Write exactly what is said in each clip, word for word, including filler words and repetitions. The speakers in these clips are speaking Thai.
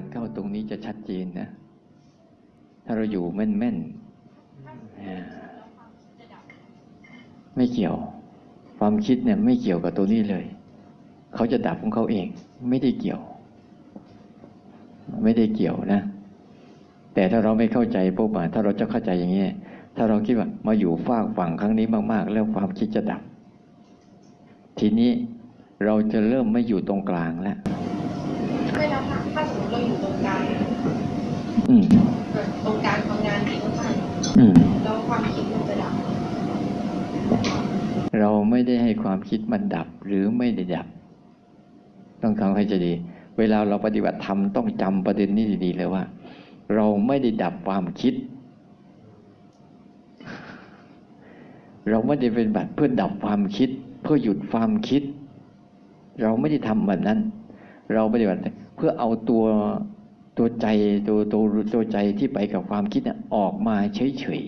านเข้าตรงนี้จะชัดเจนนะถ้าเราอยู่แม่นๆไม่เกี่ยวความคิดเนี่ยไม่เกี่ยวกับตัวนี้เลยเขาจะดับของเขาเองไม่ได้เกี่ยวไม่ได้เกี่ยวนะแต่ถ้าเราไม่เข้าใจปุ๊บถ้าเราจะเข้าใจอย่างนี้ถ้าเราคิดว่ามาอยู่ฝากฝั่งครั้งนี้มากๆแล้วความคิดจะดับทีนี้เราจะเริ่มไม่อยู่ตรงกลางแล้วไม่แล้วค่ะถ้าสมมติเราอยู่ตรงกลางอืมตรงกลางทำงานดีมากอืมแล้วความคิดมันจะดับเราไม่ได้ให้ความคิดมันดับหรือไม่ได้ดับต้องฟังให้ดีเวลาเราปฏิบัติธรรมต้องจำประเด็นนี้ดีๆเลยว่าเราไม่ได้ดับความคิดเราไม่ได้เป็นบัตรเพื่อดับความคิดเพื่อหยุดความคิดเราไม่ได้ทำแบบนั้นเราปฏิบัติเพื่อเอาตัวตัวใจตัวตัวตัวใจที่ไปกับความคิดเนี่ยออกมาเฉย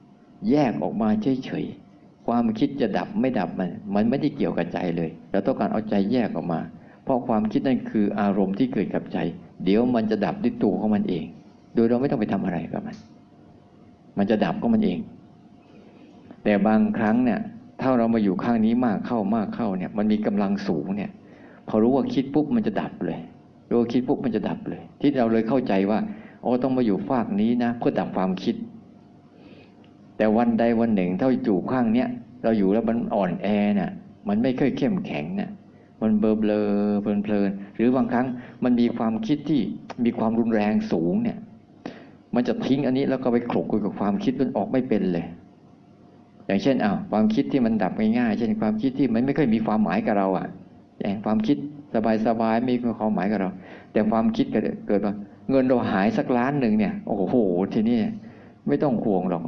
ๆแยกออกมาเฉยๆความคิดจะดับไม่ดับมันมันไม่ได้เกี่ยวกับใจเลยเราต้องการเอาใจแยกออกมาเพราะความคิดนั่นคืออารมณ์ที่เกิดกับใจเดี๋ยวมันจะดับด้วยตัวของมันเองโดยเราไม่ต้องไปทำอะไรกับมันมันจะดับของมันเองแต่บางครั้งเนี่ยถ้าเรามาอยู่ข้างนี้มากเข้ามากเข้าเนี่ยมันมีกำลังสูงเนี่ยพอรู้ว่าคิดปุ๊บมันจะดับเลยรู้ว่าคิดปุ๊บมันจะดับเลยที่เราเลยเข้าใจว่าอ๋อต้องมาอยู่ฝากนี้นะเพื่อดับความคิดแต่วันใดวันหนึ่งถ้าอยู่ข้างเนี้ยเราอยู่แล้วมันอ่อนแอเนี่ยมันไม่ค่อยเข้มแข็งเนี่ยมันเบลอเบลอเพลินหรือบางครั้งมันมีความคิดที่มีความรุนแรงสูงเนี่ยมันจะทิ้งอันนี้แล้วก็ไปคลุกกับความคิดมันออกไม่เป็นเลยอย่างเช่นอ้าวความคิดที่มันดับง่ายๆเช่นความคิดที่มันไม่ค่อยมีความหมายกับเราอ่ะอย่างความคิดสบายๆไม่มีความหมายกับเราแต่ความคิดเกิดว่าเงินเราหายสักล้านหนึ่งเนี่ยโอ้โหทีนี้ไม่ต้องห่วงหรอก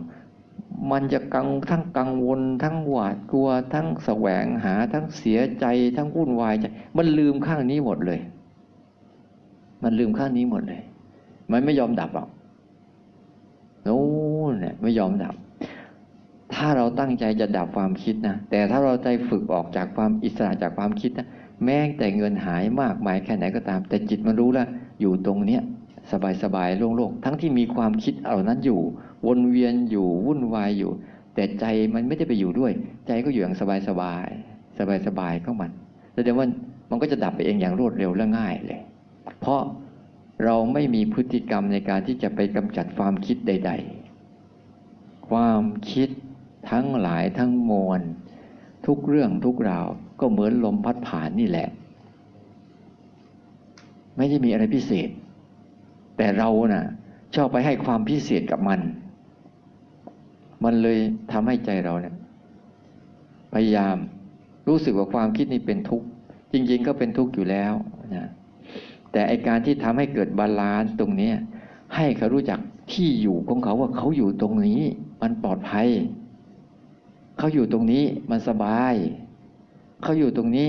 มันจะกังทั้งกังวลทั้งหวาดกลัวทั้งแสวงหาทั้งเสียใจทั้งวุ่นวายใจมันลืมข้างนี้หมดเลยมันลืมข้างนี้หมดเลยมันไม่ยอมดับหรอกโน่นเนี่ยไม่ยอมดับถ้าเราตั้งใจจะดับความคิดนะแต่ถ้าเราใจฝึกออกจากความอิสระจากความคิดนะแม้แต่เงินหายมากมายแค่ไหนก็ตามแต่จิตมันรู้แล้วอยู่ตรงเนี้ยสบายๆโล่งๆทั้งที่มีความคิดเหล่านั้นอยู่วนเวียนอยู่วุ่นวายอยู่แต่ใจมันไม่ได้ไปอยู่ด้วยใจก็อยู่อย่างสบายๆสบายๆของมันแล้วเดี๋ยวมันมันก็จะดับไปเองอย่างรวดเร็วและง่ายเลยเพราะเราไม่มีพฤติกรรมในการที่จะไปกำจัดความคิดใดๆความคิดทั้งหลายทั้งมวลทุกเรื่องทุกราวก็เหมือนลมพัดผ่านนี่แหละไม่ได้มีอะไรพิเศษแต่เราน่ะชอบไปให้ความพิเศษกับมันมันเลยทำให้ใจเราเนี่ยพยายามรู้สึกว่าความคิดนี่เป็นทุกข์จริงๆก็เป็นทุกข์อยู่แล้วนะแต่ไอ้การที่ทำให้เกิดบาลานซ์ตรงนี้ให้เขารู้จักที่อยู่ของเขาว่าเขาอยู่ตรงนี้มันปลอดภัยเขาอยู่ตรงนี้มันสบายเขาอยู่ตรงนี้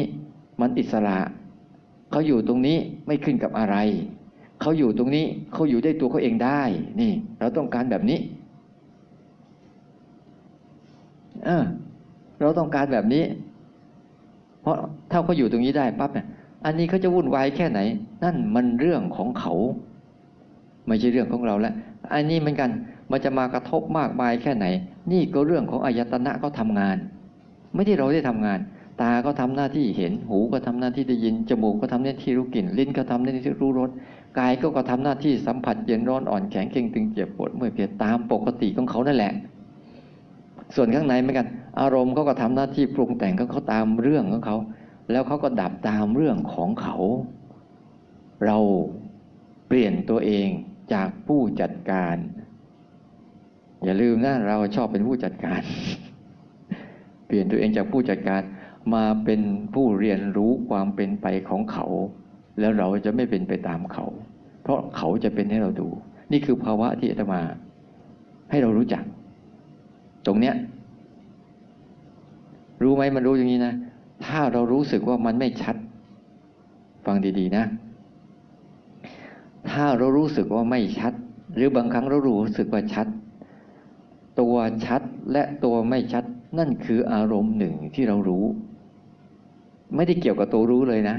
มันอิสระเขาอยู่ตรงนี้ไม่ขึ้นกับอะไรเขาอยู่ตรงนี้เขาอยู่ได้ตัวเขาเองได้นี่เราต้องการแบบนี้เออเราต้องการแบบนี้เพราะถ้าเขาอยู่ตรงนี้ได้ปั๊บเนี่ยอันนี้เขาจะวุ่นวายแค่ไหนนั่นมันเรื่องของเขาไม่ใช่เรื่องของเราแล้วอันนี้เหมือนกันมันจะมากระทบมากมายแค่ไหนนี่ก็เรื่องของอายตนะเขาทำงานไม่ได้เราได้ทำงานตาก็ทำหน้าที่เห็นหูก็ทำหน้าที่ได้ยินจมูกก็ทำหน้าที่รู้กลิ่นลิ้นก็ทำหน้าที่รู้รสกายก็ก็ทำหน้าที่สัมผัสเย็นร้อนอ่อนแข็งเกร็งตึงเจ็บปวดเมื่อยเพลียตามปกติของเขานั่นแหละส่วนข้างในเหมือนกันอารมณ์เขาก็ทำหน้าที่ปรุงแต่งของเขาตามเรื่องของเขาแล้วเขาก็ดับตามเรื่องของเขาเราเปลี่ยนตัวเองจากผู้จัดการอย่าลืมนะเราชอบเป็นผู้จัดการ เปลี่ยนตัวเองจากผู้จัดการมาเป็นผู้เรียนรู้ความเป็นไปของเขาแล้วเราจะไม่เป็นไปตามเขาเพราะเขาจะเป็นให้เราดูนี่คือภาวะที่อาตมาให้เรารู้จักตรงเนี้ยรู้ไหมมันรู้อย่างนี้นะถ้าเรารู้สึกว่ามันไม่ชัดฟังดีๆนะถ้าเรารู้สึกว่าไม่ชัดหรือบางครั้งเรารู้สึกว่าชัดตัวชัดและตัวไม่ชัดนั่นคืออารมณ์หนึ่งที่เรารู้ไม่ได้เกี่ยวกับตัวรู้เลยนะ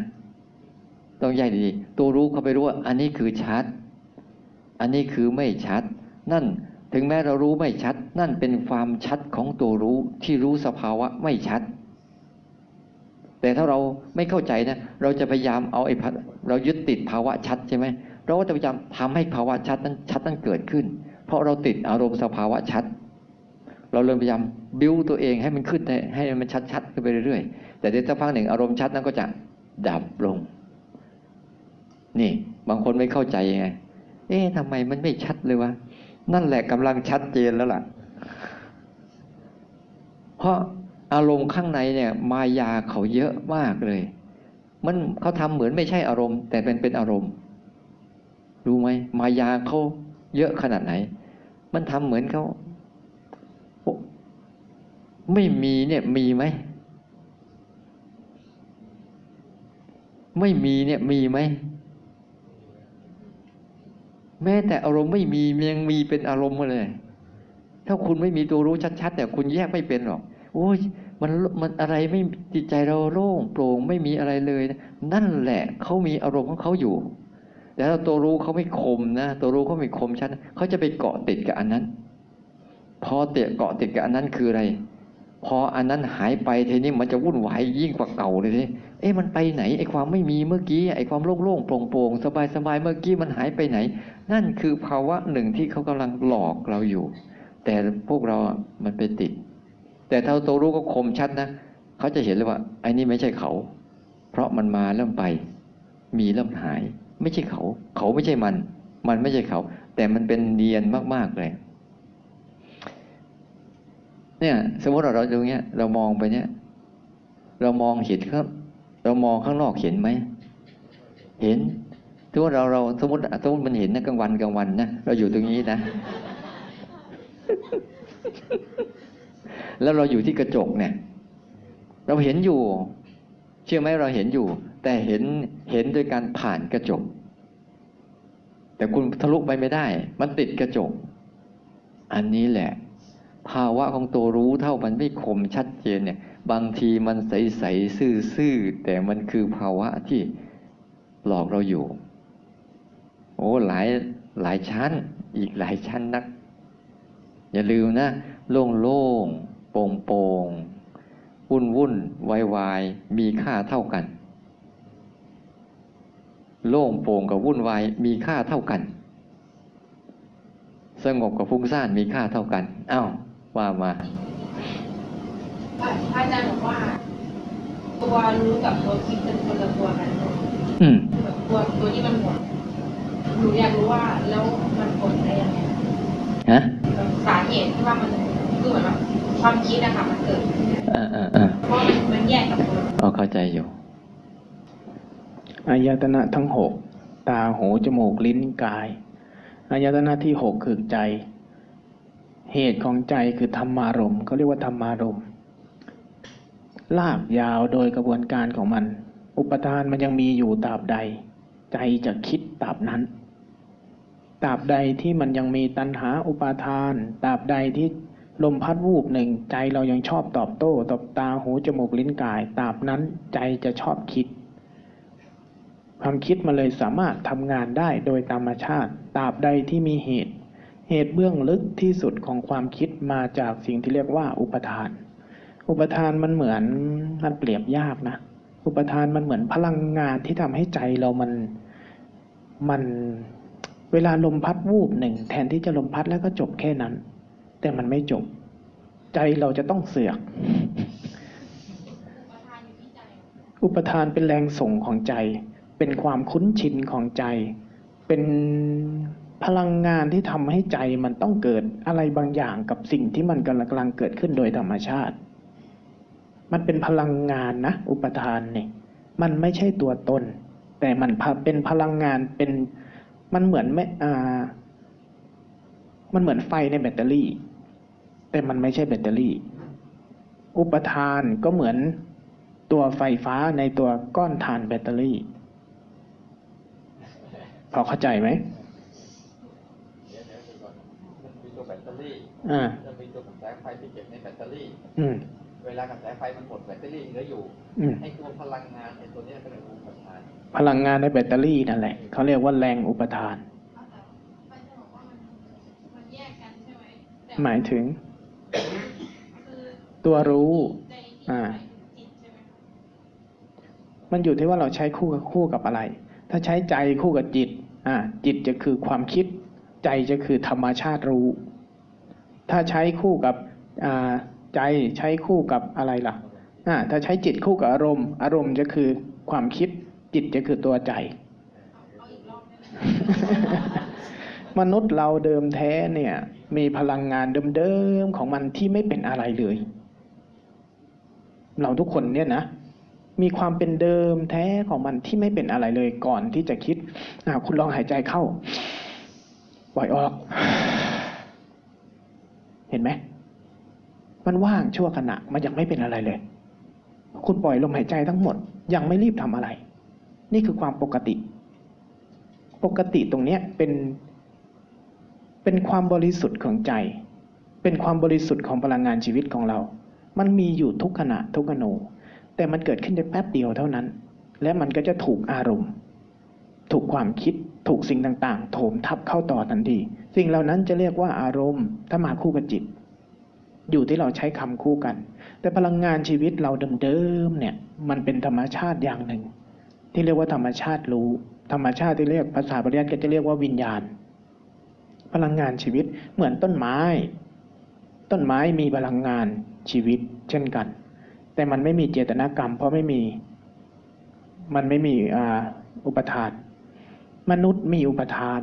ต้องแยกดีๆตัวรู้เข้าไปรู้ว่าอันนี้คือชัดอันนี้คือไม่ชัดนั่นถึงแม้เรารู้ไม่ชัดนั่นเป็นความชัดของตัวรู้ที่รู้สภาวะไม่ชัดแต่ถ้าเราไม่เข้าใจนะเราจะพยายามเอาไอ้เรายึดติดภาวะชัดใช่ไหมเราก็จะพยายามทำให้ภาวะชัดนั้นชัดนั้นเกิดขึ้นเพราะเราติดอารมณ์สภาวะชัดเราเริ่มพยายามบิ้วตัวเองให้มันขึ้นให้มันชัดๆขึ้นไปเรื่อยๆแต่เดี๋ยวสักพักหนึ่งอารมณ์ชัดนั้นก็จะดับลงนี่บางคนไม่เข้าใจยังไงเอ๊ะทำไมมันไม่ชัดเลยวะนั่นแหละกำลังชัดเจนแล้วล่ะเพราะอารมณ์ข้างในเนี่ยมายาเขาเยอะมากเลยมันเขาทำเหมือนไม่ใช่อารมณ์แต่เป็นเป็นอารมณ์รู้ไหมมายาเขาเยอะขนาดไหนมันทำเหมือนเขาไม่มีเนี่ยมีไหมไม่มีเนี่ยมีไหมแม้แต่อารมณ์ไม่มียังมีเป็นอารมณ์มาเลยถ้าคุณไม่มีตัวรู้ชัดๆแต่คุณแยกไม่เป็นหรอกโอ้ยมันมันอะไรไม่จิตใจเราโล่งโปร่งไม่มีอะไรเลยนั่นแหละเขามีอารมณ์ของเขาอยู่แต่ถ้าตัวรู้เขาไม่คมนะตัวรู้เขาไม่คมชัดเขาจะไปเกาะติดกับอันนั้นพอเตะเกาะติดกับอันนั้นคืออะไรพออันนั้นหายไปทีนี้มันจะวุ่นวายยิ่งกว่าเก่าเลยทีนี้เอ๊ะมันไปไหนไอ้ความไม่มีเมื่อกี้ไอ้ความโล่งๆโปร่งๆสบายๆเมื่อกี้มันหายไปไหนนั่นคือภาวะหนึ่งที่เขากำลังหลอกเราอยู่แต่พวกเรามันไปติดแต่ถ้าตัวรู้ก็คมชัดนะเขาจะเห็นเลยว่าไอ้นี่ไม่ใช่เขาเพราะมันมาแล้วไปมีแล้วหายไม่ใช่เขาเขาไม่ใช่มันมันไม่ใช่เขาแต่มันเป็นเนียนมากๆเลยเนี่ยสมมติเราดูเงี้ยเรามองไปเนี่ยเรามองเห็นครับเรามองข้างนอกเห็นไหมเห็นสมมติเราเราสมมติสมมติมันเห็นนะกลางวันกลางวันนะเราอยู่ตรงนี้นะ แล้วเราอยู่ที่กระจกเนี่ยเราเห็นอยู่เชื่อไหมเราเห็นอยู่แต่เห็นเห็นโดยการผ่านกระจกแต่คุณทะลุไปไม่ได้มันติดกระจกอันนี้แหละภาวะของตัวรู้เท่ามันไม่คมชัดเจนเนี่ยบางทีมันใสๆซื่อๆแต่มันคือภาวะที่หลอกเราอยู่โอ้หลายหลายชั้นอีกหลายชั้นนักอย่าลืมนะโล่งๆโปร่งๆวุ่นๆวายๆมีค่าเท่ากันโล่งโปร่งกับวุ่นวายมีค่าเท่ากันสงบกับฟุ้งซ่านมีค่าเท่ากันอ้าวว่ามาอาจารย์บอกว่าตัวรู้กับตัวคิดเป็นคนละตัวกันอืมตัวตัวนี้มันหมดหนูอยากรู้ว่าแล้วมันผลอะไรอย่างเงี้ยฮะสาเหตุที่ว่ามันคือเหมือนว่าความคิดนะคะมันเกิดอ่าอ่าอ่าเพราะมันแยกกับตัวอ๋อเข้าใจอยู่อายตนะทั้งหกตาหูจมูกลิ้นกายอายตนะที่หกคือใจเหตุของใจคือธรรมารมณ์เขาเรียกว่าธรรมารมณ์ลากยาวโดยกระบวนการของมันอุปทานมันยังมีอยู่ตราบใดใจจะคิดตราบนั้นตราบใดที่มันยังมีตัณหาอุปาทานตราบใดที่ลมพัดวูบหนึ่งใจเรายังชอบตอบโต้ตบตาหูจมูกลิ้นกายตราบนั้นใจจะชอบคิดความคิดมันเลยสามารถทำงานได้โดยธรรมชาติตราบใดที่มีเหตุเหตุเบื้องลึกที่สุดของความคิดมาจากสิ่งที่เรียกว่าอุปทานอุปทานมันเหมือนมันเปรียบยากนะอุปทานมันเหมือนพลังงานที่ทำให้ใจเรามันมันเวลาลมพัดวูบหนึ่งแทนที่จะลมพัดแล้วก็จบแค่นั้นแต่มันไม่จบใจเราจะต้องเสือกอุปทานเป็นแรงส่งของใจเป็นความคุ้นชินของใจเป็นพลังงานที่ทำให้ใจมันต้องเกิดอะไรบางอย่างกับสิ่งที่มันกำลังเกิดขึ้นโดยธรรมชาติมันเป็นพลังงานนะอุปทานนี่มันไม่ใช่ตัวตนแต่มันเป็นพลังงานเป็นมันเหมือนไม่อ่ามันเหมือนไฟในแบตเตอรี่แต่มันไม่ใช่แบตเตอรี่อุปทานก็เหมือนตัวไฟฟ้าในตัวก้อนถ่านแบตเตอรี่พอเข้าใจไหมอ่ามีตัวกระแสไฟที่เก็บในแบตเตอรี่ เวลากระแสไฟมันหมดแบตเตอรี่เหลืออยู่ให้ตัวพลังงานในตัวนี้เป็นแรงอุปทานพลังงานในแบตเตอรี่นั่นแหละเขาเรียกว่าแรงอุปทานหมายถึงตัวรู้อ่ามันอยู่ที่ว่าเราใช้คู่กับคู่กับอะไรถ้าใช้ใจคู่กับจิตอ่าจิตจะคือความคิดใจจะคือธรรมชาติรู้ถ้าใช้คู่กับอ่าใจใช้คู่กับอะไรล่ะอ่าถ้าใช้จิตคู่กับอารมณ์อารมณ์จะคือความคิดจิตจะคือตัวใจ มนุษย์เราเดิมแท้เนี่ยมีพลังงานเดิมๆของมันที่ไม่เป็นอะไรเลยเราทุกคนเนี่ยนะมีความเป็นเดิมแท้ของมันที่ไม่เป็นอะไรเลยก่อนที่จะคิดอ่าคุณลองหายใจเข้าปล่อยออกเห็นไหมมันว่างชั่วขณะมันยังไม่เป็นอะไรเลยคุณปล่อยลมหายใจทั้งหมดยังไม่รีบทำอะไรนี่คือความปกติปกติตรงนี้เป็นเป็นความบริสุทธิ์ของใจเป็นความบริสุทธิ์ของพลังงานชีวิตของเรามันมีอยู่ทุกขณะทุกอนุแต่มันเกิดขึ้นได้แป๊บเดียวเท่านั้นและมันก็จะถูกอารมณ์ถูกความคิดถูกสิ่งต่างๆโถมทับเข้าต่อทันทีสิ่งเหล่านั้นจะเรียกว่าอารมณ์ถ้ามาคู่กับจิตอยู่ที่เราใช้คำคู่กันแต่พลังงานชีวิตเราเดิมๆเนี่ยมันเป็นธรรมชาติอย่างหนึ่งที่เรียกว่าธรรมชาติรู้ธรรมชาติที่เรียกภาษาบาลีก็จะเรียกว่าวิญญาณพลังงานชีวิตเหมือนต้นไม้ต้นไม้มีพลังงานชีวิตเช่นกันแต่มันไม่มีเจตนากรรมเพราะไม่มีมันไม่มีอ่าอุปทานมนุษย์มีอุปทาน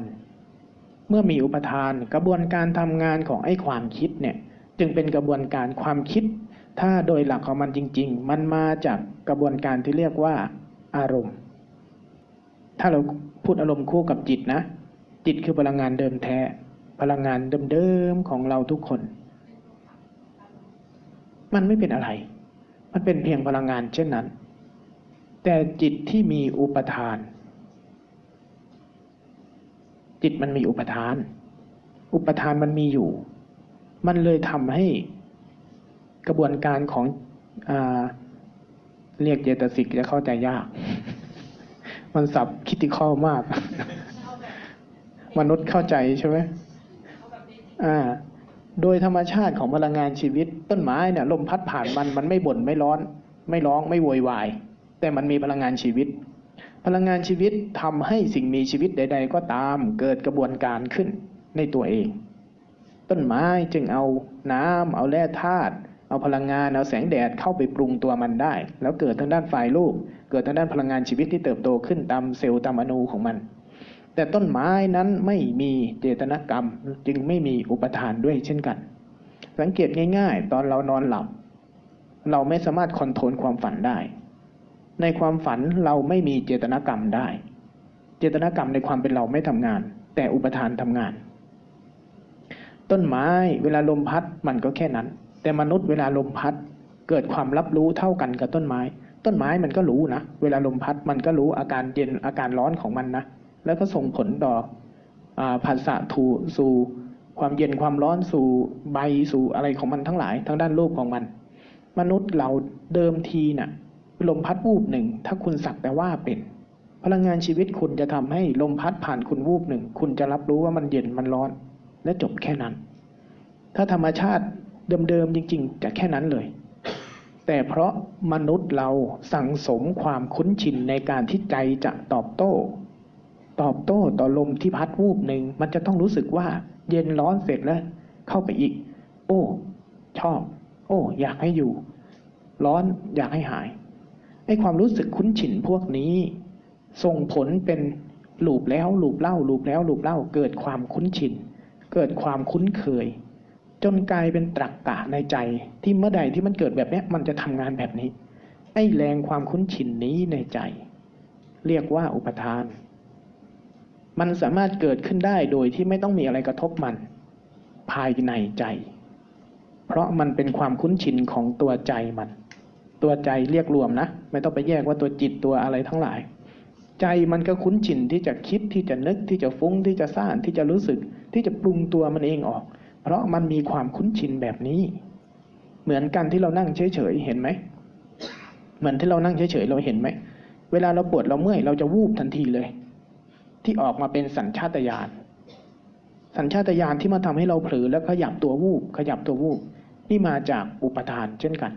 เมื่อมีอุปทานกระบวนการทำงานของไอ้ความคิดเนี่ยจึงเป็นกระบวนการความคิดถ้าโดยหลักของมันจริงๆมันมาจากกระบวนการที่เรียกว่าอารมณ์ถ้าเราพูดอารมณ์คู่กับจิตนะจิตคือพลังงานเดิมแท้พลังงานเดิมๆของเราทุกคนมันไม่เป็นอะไรมันเป็นเพียงพลังงานเช่นนั้นแต่จิตที่มีอุปทานจิตมันมีอุปทานอุปทานมันมีอยู่มันเลยทำให้กระบวนการของอ่าเรียกเจตสิกจะเข้าใจยากมันสับคิติคอลมากมนุษย์เข้าใจใช่ไหมอ่าโดยธรรมชาติของพลังงานชีวิตต้นไม้เนี่ยลมพัดผ่านมันมันไม่บ่นไม่ร้อนไม่ร้องไม่โวยวายแต่มันมีพลังงานชีวิตพลังงานชีวิตทำให้สิ่งมีชีวิตใดๆก็ตามเกิดกระบวนการขึ้นในตัวเองต้นไม้จึงเอาน้ำเอาแร่ธาตุเอาพลังงานเอาแสงแดดเข้าไปปรุงตัวมันได้แล้วเกิดทางด้านฝ่ายรูปเกิดทางด้านพลังงานชีวิตที่เติบโตขึ้นตามเซลล์ตามอณูของมันแต่ต้นไม้นั้นไม่มีเจตนากรรมจึงไม่มีอุปทานด้วยเช่นกันสังเกตง่ายๆตอนเรานอนหลับเราไม่สามารถคอนโทรลความฝันได้ในความฝันเราไม่มีเจตนากรรมได้เจตนากรรมในความเป็นเราไม่ทำงานแต่อุปทานทำงานต้นไม้เวลาลมพัดมันก็แค่นั้นแต่มนุษย์เวลาลมพัดเกิดความรับรู้เท่ากันกับต้นไม้ต้นไม้มันก็รู้นะเวลาลมพัดมันก็รู้อาการเย็นอาการร้อนของมันนะแล้วก็ส่งผลต่อผัสสะถูสู่ความเย็นความร้อนสู่ใบสู่อะไรของมันทั้งหลายทั้งด้านรูปของมันมนุษย์เราเดิมทีน่ะลมพัดวูบหนึ่งถ้าคุณสักแต่ว่าเป็นพลังงานชีวิตคุณจะทำให้ลมพัดผ่านคุณวูบหนึ่งคุณจะรับรู้ว่ามันเย็นมันร้อนและจบแค่นั้นถ้าธรรมชาติเดิมๆจริงๆจะแค่นั้นเลยแต่เพราะมนุษย์เราสั่งสมความคุ้นชินในการที่ใจจะตอบโต้ตอบโต้ต่อลมที่พัดวูบหนึ่งมันจะต้องรู้สึกว่าเย็นร้อนเสร็จแล้วเข้าไปอีกโอ้ชอบโอ้อยากให้อยู่ร้อนอยากให้หายไอ้ความรู้สึกคุ้นชินพวกนี้ส่งผลเป็นลูปแล้วลูปเล่าลูปแล้วลูปเล่าเกิดความคุ้นชินเกิดความคุ้นเคยจนกลายเป็นตรรกะในใจที่เมื่อใดที่มันเกิดแบบนี้มันจะทำงานแบบนี้ไอ้แรงความคุ้นชินนี้ในใจเรียกว่าอุปทานมันสามารถเกิดขึ้นได้โดยที่ไม่ต้องมีอะไรกระทบมันภายในใจเพราะมันเป็นความคุ้นชินของตัวใจมันตัวใจเรียกรวมนะไม่ต้องไปแยกว่าตัวจิตตัวอะไรทั้งหลายใจมันก็คุ้นชินที่จะคิดที่จะนึกที่จะฟุ้งที่จะซ่านที่จะรู้สึกที่จะปรุงตัวมันเองออกเพราะมันมีความคุ้นชินแบบนี้ เหมือนกันที่เรานั่งเฉยๆเห็นไหมเหมือนที่เรานั่งเฉยๆเราเห็นไหมเวลาเราปวดเราเมื่อยเราจะวูบทันทีเลยที่ออกมาเป็นสัญชาตญาณสัญชาตญาณที่มาทำให้เราเผลอแล้วขยับตัววูบขยับตัววูบนี่มาจากอุปทานเช่นกัน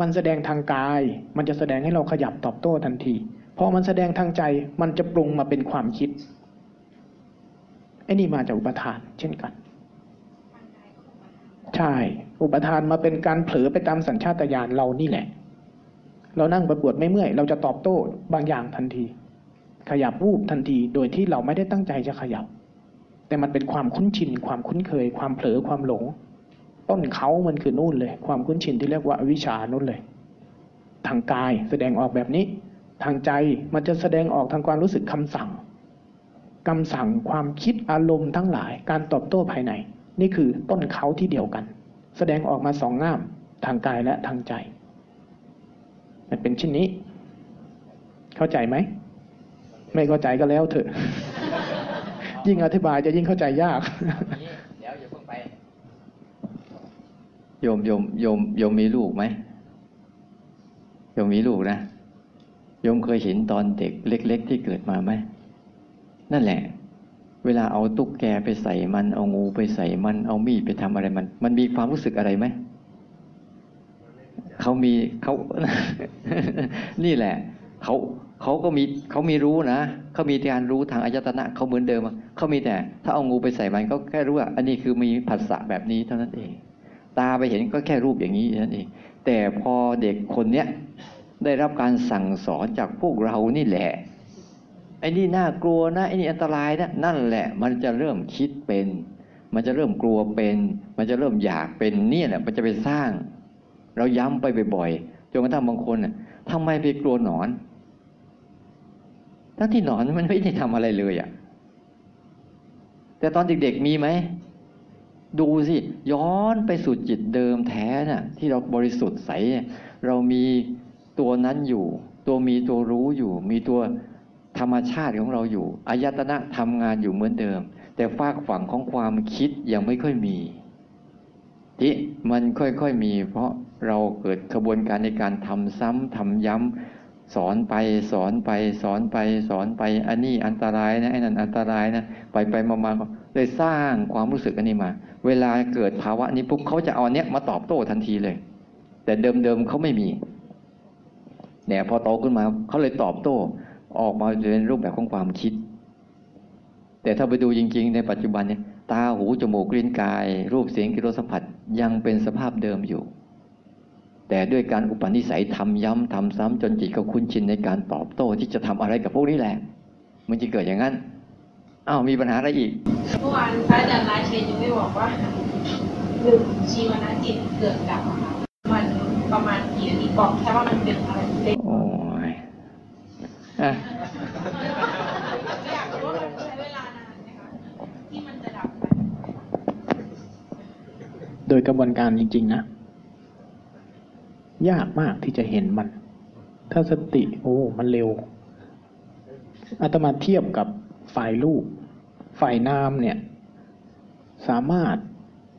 มันแสดงทางกายมันจะแสดงให้เราขยับตอบโต้ทันทีพอมันแสดงทางใจมันจะปรุงมาเป็นความคิดไอ้นี่มาจากอุปทานเช่นกันใช่อุปทานมาเป็นการเผลอไปตามสัญชาตญาณเรานี่แหละเรานั่งปวดไม่เมื่อยเราจะตอบโต้บางอย่างทันทีขยับวูบทันทีโดยที่เราไม่ได้ตั้งใจจะขยับแต่มันเป็นความคุ้นชินความคุ้นเคยความเผลอความหลงต้นเขามันคือนู่นเลยความคุ้นชินที่เรียกว่าอวิชชานู่นเลยทางกายแสดงออกแบบนี้ทางใจมันจะแสดงออกทางความรู้สึกคำสั่งคำสั่งความคิดอารมณ์ทั้งหลายการตอบโต้ภายในนี่คือต้นเขาที่เดียวกันแสดงออกมาสองง่ามทางกายและทางใจมันเป็นเช่นนี้เข้าใจไหมไม่เข้าใจก็แล้วเถอะยิ่งอธิบายจะยิ่งเข้าใจยากเดี๋ยวอย่าเพิ่งไปโยมโยมโยมโยมมีลูกไหมโยมมีลูกนะโยมเคยเห็นตอนเด็กเล็กๆที่เกิดมาไหมนั่นแหละเวลาเอาตุ๊กแกไปใส่มันเอางูไปใส่มันเอามีดไปทำอะไรมันมันมีความรู้สึกอะไรไหมเขามีเขา นี่แหละเขาเขาก็มีเขามีรู้นะเขามีการรู้ทางอายตนะเขาเหมือนเดิมเขามีแต่ถ้าเอางูไปใส่มันก็แค่รู้ว่าอันนี้คือมีผัสสะแบบนี้เท่านั้นเองตาไปเห็นก็แค่รูปอย่างนี้เท่านั้นเองแต่พอเด็กคนเนี้ยได้รับการสั่งสอนจากพวกเรานี่แหละไอ้นี่น่ากลัวนะไอ้นี่อันตรายนะนั่นแหละมันจะเริ่มคิดเป็นมันจะเริ่มกลัวเป็นมันจะเริ่มอยากเป็นนี่แหละมันจะไปสร้างเราย้ำไปบ่อยๆจนกระทั่งบางคนน่ะทำไมไปกลัวหนอนทั้งที่หนอนมันไม่ได้ทำอะไรเลยอ่ะแต่ตอนเด็กๆมีไหมดูสิย้อนไปสู่จิตเดิมแท้น่ะที่เราบริสุทธิ์ใสเรามีตัวนั้นอยู่ตัวมีตัวรู้อยู่มีตัวธรรมชาติของเราอยู่อายตนะทำงานอยู่เหมือนเดิมแต่ฝากฝั่งของความคิดยังไม่ค่อยมีที่มันค่อยๆมีเพราะเราเกิดกระบวนการในการทำซ้ำทำย้ำสอนไปสอนไปสอนไปสอนไปอันนี้อันตรายนะไอ้นั่นอันตรายนะไปไปมาๆเลยสร้างความรู้สึกอันนี้มาเวลาเกิดภาวะนี้ปุ๊บเขาจะเอาอันเนี้ยมาตอบโต้ทันทีเลยแต่เดิมๆเขาไม่มีเนี่ยพอโตขึ้นมาเขาเลยตอบโต้ออกมาเป็นรูปแบบของความคิดแต่ถ้าไปดูจริงๆในปัจจุบันเนี่ยตาหูจมูกลิ้นกายรูปเสียงกลิ่นรสสัมผัสยังเป็นสภาพเดิมอยู่แต่ด้วยการอุปนิสัยทำย้ำทำซ้ำจนจิตเขาคุ้นชินในการตอบโต้ที่จะทำอะไรกับพวกนี้แหละมันจะเกิดอย่างนั้นอ้าวมีปัญหาอะไรอีกเมื่อวานพระอาจารย์ราชัยยังไม่บอกว่าหนึ่งชีวนาจิตเกิดดับมันประมาณกี่นาทีบอกแค่ว่ามันเป็นอะไรโอ้ยอ่ะอยากรู้ว่าใช้เวลานานไหมคะที่มันจะดับไปโดยกระบวนการจริงๆนะยากมากที่จะเห็นมันถ้าสติโอ้มันเร็วอาตมาเทียบกับฝ่ายรูปฝ่ายนามเนี่ยสามารถ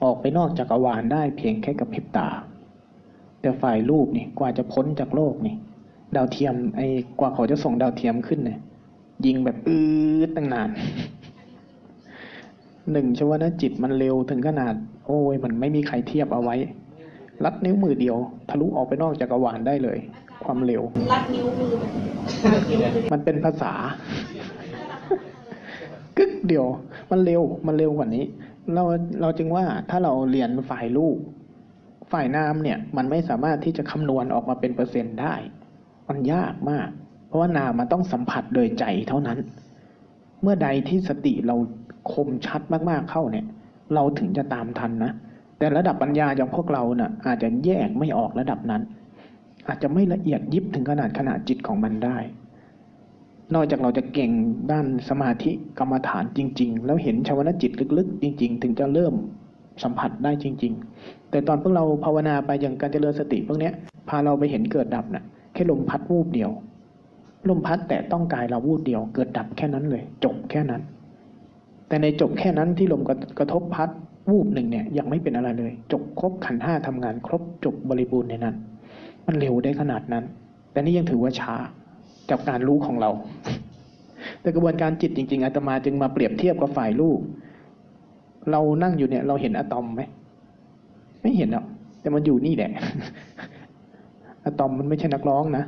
ออกไปนอกจักรวาลได้เพียงแค่กระพริบตาแต่ฝ่ายรูปนี่กว่าจะพ้นจากโลกนี่ดาวเทียมไอ้กว่าเขาจะส่งดาวเทียมขึ้นเนี่ยยิงแบบอื้อตั้งนานหนึ่งชวนะจิตมันเร็วถึงขนาดโอ้ยมันไม่มีใครเทียบเอาไว้ลัดนิ้วมือเดียวทะลุออกไปนอกจักรวาลได้เลยความเร็วลัดนิ้วมือมันเป็นภาษากึกเดียวมันเร็วมันเร็วกว่านี้เราเราจึงว่าถ้าเราเรียนฝ่ายรูปฝ่ายนามเนี่ยมันไม่สามารถที่จะคำนวณออกมาเป็นเปอร์เซ็นต์ได้มันยากมากเพราะว่านามมันต้องสัมผัสโดยใจเท่านั้นเมื่อใดที่สติเราคมชัดมากๆเข้าเนี่ยเราถึงจะตามทันนะแต่ระดับปัญญาอย่างพวกเราเนี่ยอาจจะแยกไม่ออกระดับนั้นอาจจะไม่ละเอียดยิบถึงขนาดขณะจิตของมันได้นอกจากเราจะเก่งด้านสมาธิกรรมฐานจริงๆแล้วเห็นชวนะจิตลึกๆจริงๆถึงจะเริ่มสัมผัสได้จริงๆแต่ตอนพวกเราภาวนาไปอย่างการเจริญสติพวกเนี้ยพาเราไปเห็นเกิดดับน่ะแค่ลมพัดวูบเดียวลมพัดแต่ต้องกายเราวูบเดียวเกิดดับแค่นั้นเลยจบแค่นั้นแต่ในจบแค่นั้นที่ลมกระทบพัด วูบหนึ่งเนี่ยยังไม่เป็นอะไรเลยจบครบขันธ์ห้าทำงานครบจบบริบูรณ์ในนั้นมันเร็วได้ขนาดนั้นแต่นี่ยังถือว่าช้ากับการรู้ของเราแต่กระบวนการจิตจริงๆอาตมาจึงมาเปรียบเทียบกับฝ่ายรูปเรานั่งอยู่เนี่ยเราเห็นอะตอมไหมไม่เห็นหรอกแต่มันอยู่นี่แหละอะตอมมันไม่ใช่นักร้องนะ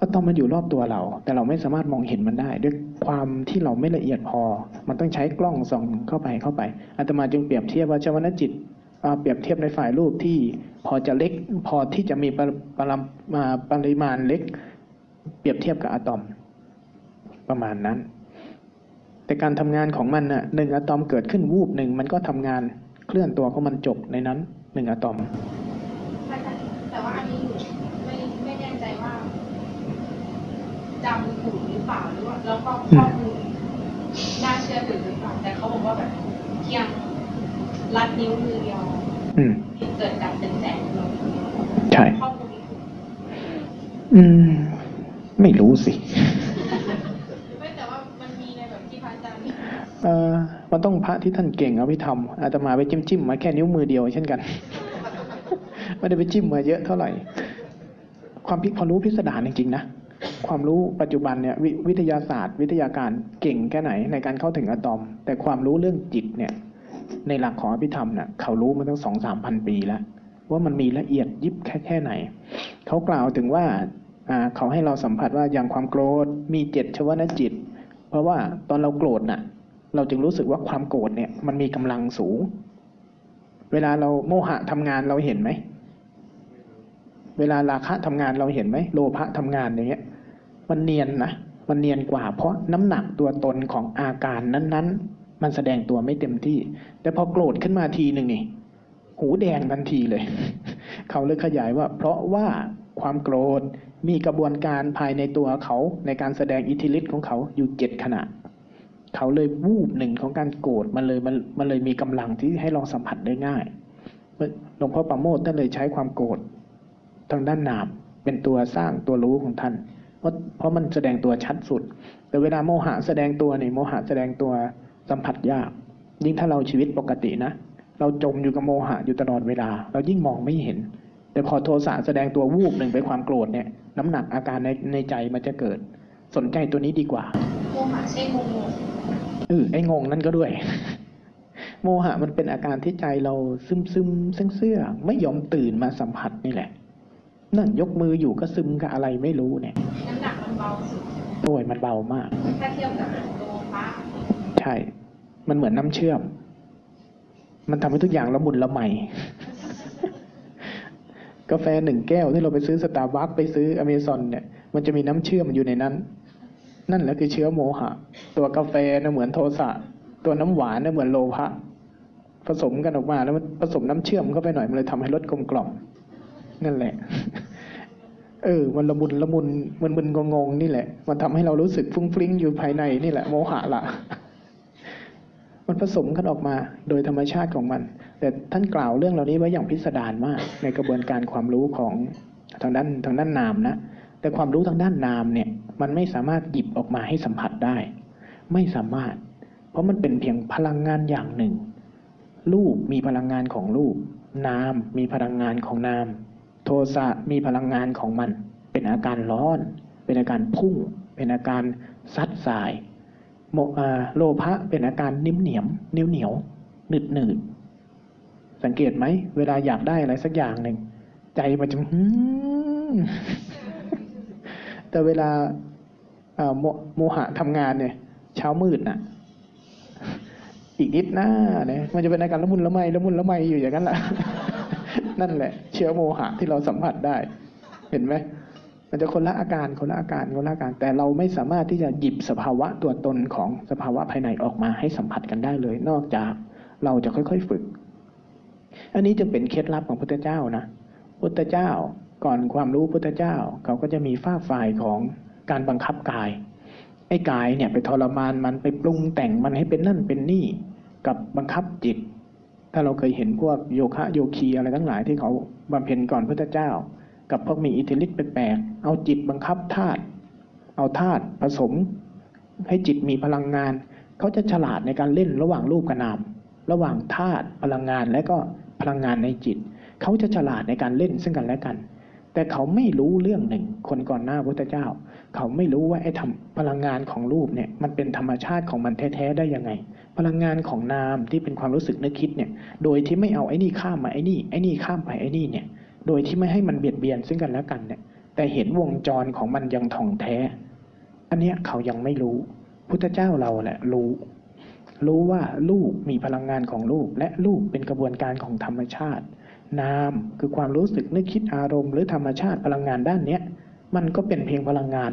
อะตอมมันอยู่รอบตัวเราแต่เราไม่สามารถมองเห็นมันได้ด้วยความที่เราไม่ละเอียดพอมันต้องใช้กล้องส่องเข้าไปเข้าไปอาตมาจึงเปรียบเทียบว่าชวนะจิตเปรียบเทียบในฝ่ายรูปที่พอจะเล็กพอที่จะมีปริมาณเล็กเปรียบเทียบกับอะตอมประมาณนั้นแต่การทำงานของมันน่ะหนึ่งอะตอมเกิดขึ้นวูบหนึ่งมันก็ทำงานเคลื่อนตัวของมันจบในนั้นหนึ่งอะตอมแต่ว่าอันนี้ไม่ไม่แน่ใจว่าจำถูกหรือเปล่าหรือว่าแล้วก็ข้อมูลน่าเชื่อถือหรือเปล่าแต่เขาบอกว่าแบบเพียงลัดนิ้วมือเดียวเกิดการเป็นแสงใช่อืมไม่รู้สิไม่แต่ว่ามันมีในแบบที่พระอาจารย์เอ่อมันต้องพระที่ท่านเก่งเอาไปทำอาตมาไปจิ้มจิ้มมาแค่นิ้วมือเดียวเช่นกันไม่ได้ไปจิ้มมาเยอะเท่าไหร่ความพิความรู้พิสดารจริงๆนะความรู้ปัจจุบันเนี่ยวิทยาศาสตร์วิทยาการเก่งแค่ไหนในการเข้าถึงอะตอมแต่ความรู้เรื่องจิตเนี่ยในหลักของอภิธรรมเนี่ยเขารู้มาตั้งสองสามพันปีแล้วว่ามันมีละเอียดยิบแค่แค่ไหนเขากล่าวถึงว่าเขาให้เราสัมผัสว่าอย่างความโกรธมีเจ็ดชวนะจิตเพราะว่าตอนเราโกรธน่ะเราจึงรู้สึกว่าความโกรธเนี่ยมันมีกำลังสูงเวลาเราโมหะทำงานเราเห็นไหมเวลาราคะทำงานเราเห็นไหมโลภะทำงานอย่างเงี้ยมันเนียนนะมันเนียนกว่าเพราะน้ำหนักตัวตนของอาการนั้นๆมันแสดงตัวไม่เต็มที่แต่พอโกรธขึ้นมาทีหนึ่งนี่หูแดงทันทีเลย เขาเลยขยายว่าเพราะว่าความโกรธมีกระบวนการภายในตัวเขาในการแสดงอิทธิฤทธิ์ของเขาอยู่เจ็ดขณะเขาเลยวูบหนึ่งของการโกรธมันเลยมันมันเลยมีกำลังที่ให้เราสัมผัสได้ง่ายหลวงพ่อปราโมทย์ท่านเลยใช้ความโกรธทางด้านนามเป็นตัวสร้างตัวรู้ของท่านเพราะเพราะมันแสดงตัวชัดสุดแต่เวลาโมหะแสดงตัวนี่โมหะแสดงตัวสัมผัสยากยิ่งถ้าเราชีวิตปกตินะเราจมอยู่กับโมหะอยู่ตลอดเวลาเรายิ่งมองไม่เห็นแต่พอโทสะแสดงตัววูบหนึ่งไปความโกรธเนี่ยน้ำหนักอาการในในใจมันจะเกิดสนใจตัวนี้ดีกว่าโมหะใช่งงเออไอ้งงนั่นก็ด้วยโมหะมันเป็นอาการที่ใจเราซึมซึมเสื่อเสื่อไม่ยอมตื่นมาสัมผัสนี่แหละนั่นยกมืออยู่ก็ซึมกับอะไรไม่รู้เนี่ยน้ำหนักมันเบาสุดโอ้ยมันเบามากถ้าเทียบกับตัวฟ้าใช่มันเหมือนน้ำเชื่อมมันทำให้ทุกอย่างละมุนละไมกาแฟหนึ่งแก้วที่เราไปซื้อสตาร์บัคไปซื้ออเมซอนเนี่ยมันจะมีน้ำเชื่อมอยู่ในนั้นนั่นแหละคือเชื้อโมหะตัวกาแฟเนี่ยเหมือนโทสะตัวน้ำหวานเนี่ยเหมือนโลภะผสมกันออกมาแล้วมันผสมน้ำเชื่อมเข้าไปหน่อยมันเลยทำให้รสกลมกล่อมนั่นแหละเออมันละมุนละมุนมันมึนงงงนี่แหละมันทำให้เรารู้สึกฟุ้งฟลิ้งอยู่ภายในนี่แหละโมหะละมันผสมกันออกมาโดยธรรมชาติของมันแต่ท่านกล่าวเรื่องเหล่านี้ไว้อย่างพิสดารมากในกระบวนการความรู้ของทางด้านทางด้านนามนะแต่ความรู้ทางด้านนามเนี่ยมันไม่สามารถหยิบออกมาให้สัมผัสได้ไม่สามารถเพราะมันเป็นเพียงพลังงานอย่างหนึ่งรูปมีพลังงานของรูปนามมีพลังงานของนามโทสะมีพลังงานของมันเป็นอาการร้อนเป็นอาการพุ่งเป็นอาการซัดสายโมโลภะเป็นอาการนิ่มเหนียมเหนียวเหนียวหนืดหนืดสังเกตไหมเวลาอยากได้อะไรสักอย่างหนึ่งใจมันจะฮึม แต่เวลาโมโมหะทำงานเนี่ยเช้ามืดน่ะอีกนิดหน้าเนี่ยมันจะเป็นอาการละมุนละไมละมุนละไมอยู่อย่างนั้นแหละ นั่นแหละเชื้อโมหะที่เราสัมผัสได้เห็นไหมมันจะคนละอาการคนละอาการคนละอาการแต่เราไม่สามารถที่จะหยิบสภาวะตัวตนของสภาวะภายในออกมาให้สัมผัสกันได้เลยนอกจากเราจะค่อยๆฝึกอันนี้จึงเป็นเคล็ดลับของพุทธเจ้านะพุทธเจ้าก่อนความรู้พุทธเจ้าเขาก็จะมีฝ้าฝ่ายของการบังคับกายไอ้กายเนี่ยไปทรมานมันไปปรุงแต่งมันให้เป็นนั่นเป็นนี่กับบังคับจิตถ้าเราเคยเห็นพวกโยคะโยคีอะไรทั้งหลายที่เขาบำเพ็ญก่อนพุทธเจ้ากับพวกมีอิทธิฤทธิ์แปลกๆเอาจิตบังคับธาตุเอาธาตุผสมให้จิตมีพลังงาน เขาจะฉลาดในการเล่นระหว่างรูปกับนามระหว่างธาตุพลังงานและก็พลังงานในจิตเขาจะฉลาดในการเล่นซึ่งกันและกันแต่เขาไม่รู้เรื่องหนึ่งคนก่อนหน้าพระพุทธเจ้าเขาไม่รู้ว่าไอ้ธรรมพลังงานของรูปเนี่ยมันเป็นธรรมชาติของมันแท้ๆได้ยังไงพลังงานของนามที่เป็นความรู้สึกนึกคิดเนี่ยโดยที่ไม่เอาไอ้นี่ข้ามมาไอ้นี่ไอ้นี่ข้ามไปไอ้นี่เนี่ยโดยที่ไม่ให้มันเบียดเบียนซึ่งกันและกันเนี่ยแต่เห็นวงจรของมันยังท่องแท้อันเนี้ยเขายังไม่รู้พุทธเจ้าเราแหละรู้รู้ว่ารูปมีพลังงานของรูปและรูปเป็นกระบวนการของธรรมชาตินามคือความรู้สึกนึกคิดอารมณ์หรือธรรมชาติพลังงานด้านเนี้ยมันก็เป็นเพียงพลังงาน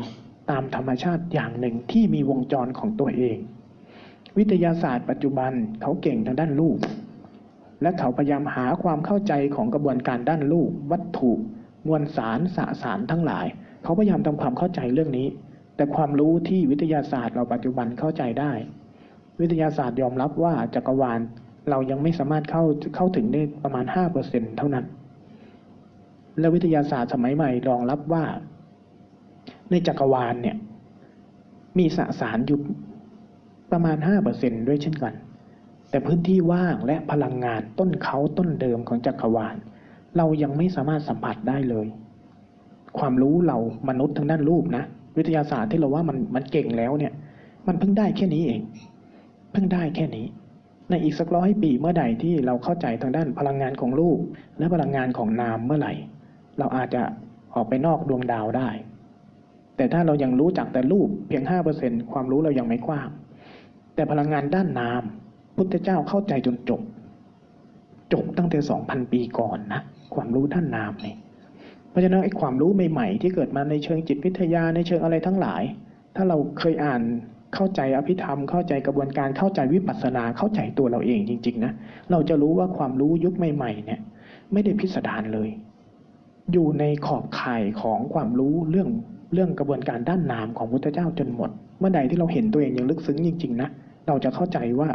ตามธรรมชาติอย่างหนึ่งที่มีวงจรของตัวเองวิทยาศาสตร์ปัจจุบันเขาเก่งทางด้านรูปและเขาพยายามหาความเข้าใจของกระบวนการด้านรูปวัตถุมวลสารสสารทั้งหลายเขาพยายามทำความเข้าใจเรื่องนี้แต่ความรู้ที่วิทยาศาสตร์เราปัจจุบันเข้าใจได้วิทยาศาสตร์ยอมรับว่าจักรวาลเรายังไม่สามารถเข้าเข้าถึงได้ประมาณ ห้าเปอร์เซ็นต์ เท่านั้นและวิทยาศาสตร์สมัยใหม่รองรับว่าในจักรวาลเนี่ยมีสสารอยู่ประมาณ ห้าเปอร์เซ็นต์ ด้วยเช่นกันแต่พื้นที่ว่างและพลังงานต้นเขาต้นเดิมของจักรวาลเรายังไม่สามารถสัมผัสได้เลยความรู้เรามนุษย์ทางด้านรูปนะวิทยาศาสตร์ที่เราว่ามันมันเก่งแล้วเนี่ยมันเพิ่งได้แค่นี้เองเพิ่งได้แค่นี้ในอีกสักร้อยปีเมื่อใดที่เราเข้าใจทางด้านพลังงานของรูปและพลังงานของนามเมื่อไหร่เราอาจจะออกไปนอกดวงดาวได้แต่ถ้าเรายังรู้จักแต่รูปเพียง ห้าเปอร์เซ็นต์ ความรู้เรายังไม่กว้างแต่พลังงานด้านนามพุทธเจ้าเข้าใจจนจบจบตั้งแต่ สองพัน ปีก่อนนะความรู้ด้านนามนี่เพราะฉะนั้นไอ้ความรู้ใหม่ๆที่เกิดมาในเชิงจิตวิทยาในเชิงอะไรทั้งหลายถ้าเราเคยอ่านเข้าใจอภิธรรมเข้าใจกระบวนการเข้าใจวิปัสสนาเข้าใจตัวเราเองจริงๆนะเราจะรู้ว่าความรู้ยุคใหม่ๆเนี่ยไม่ได้พิสดารเลยอยู่ในขอบข่ายของความรู้เรื่องเรื่องกระบวนการด้านนามของพุทธเจ้าจนหมดเมื่อใดที่เราเห็นตัวเองอย่างลึกซึ้งจริงๆนะเราจะเข้าใจว่า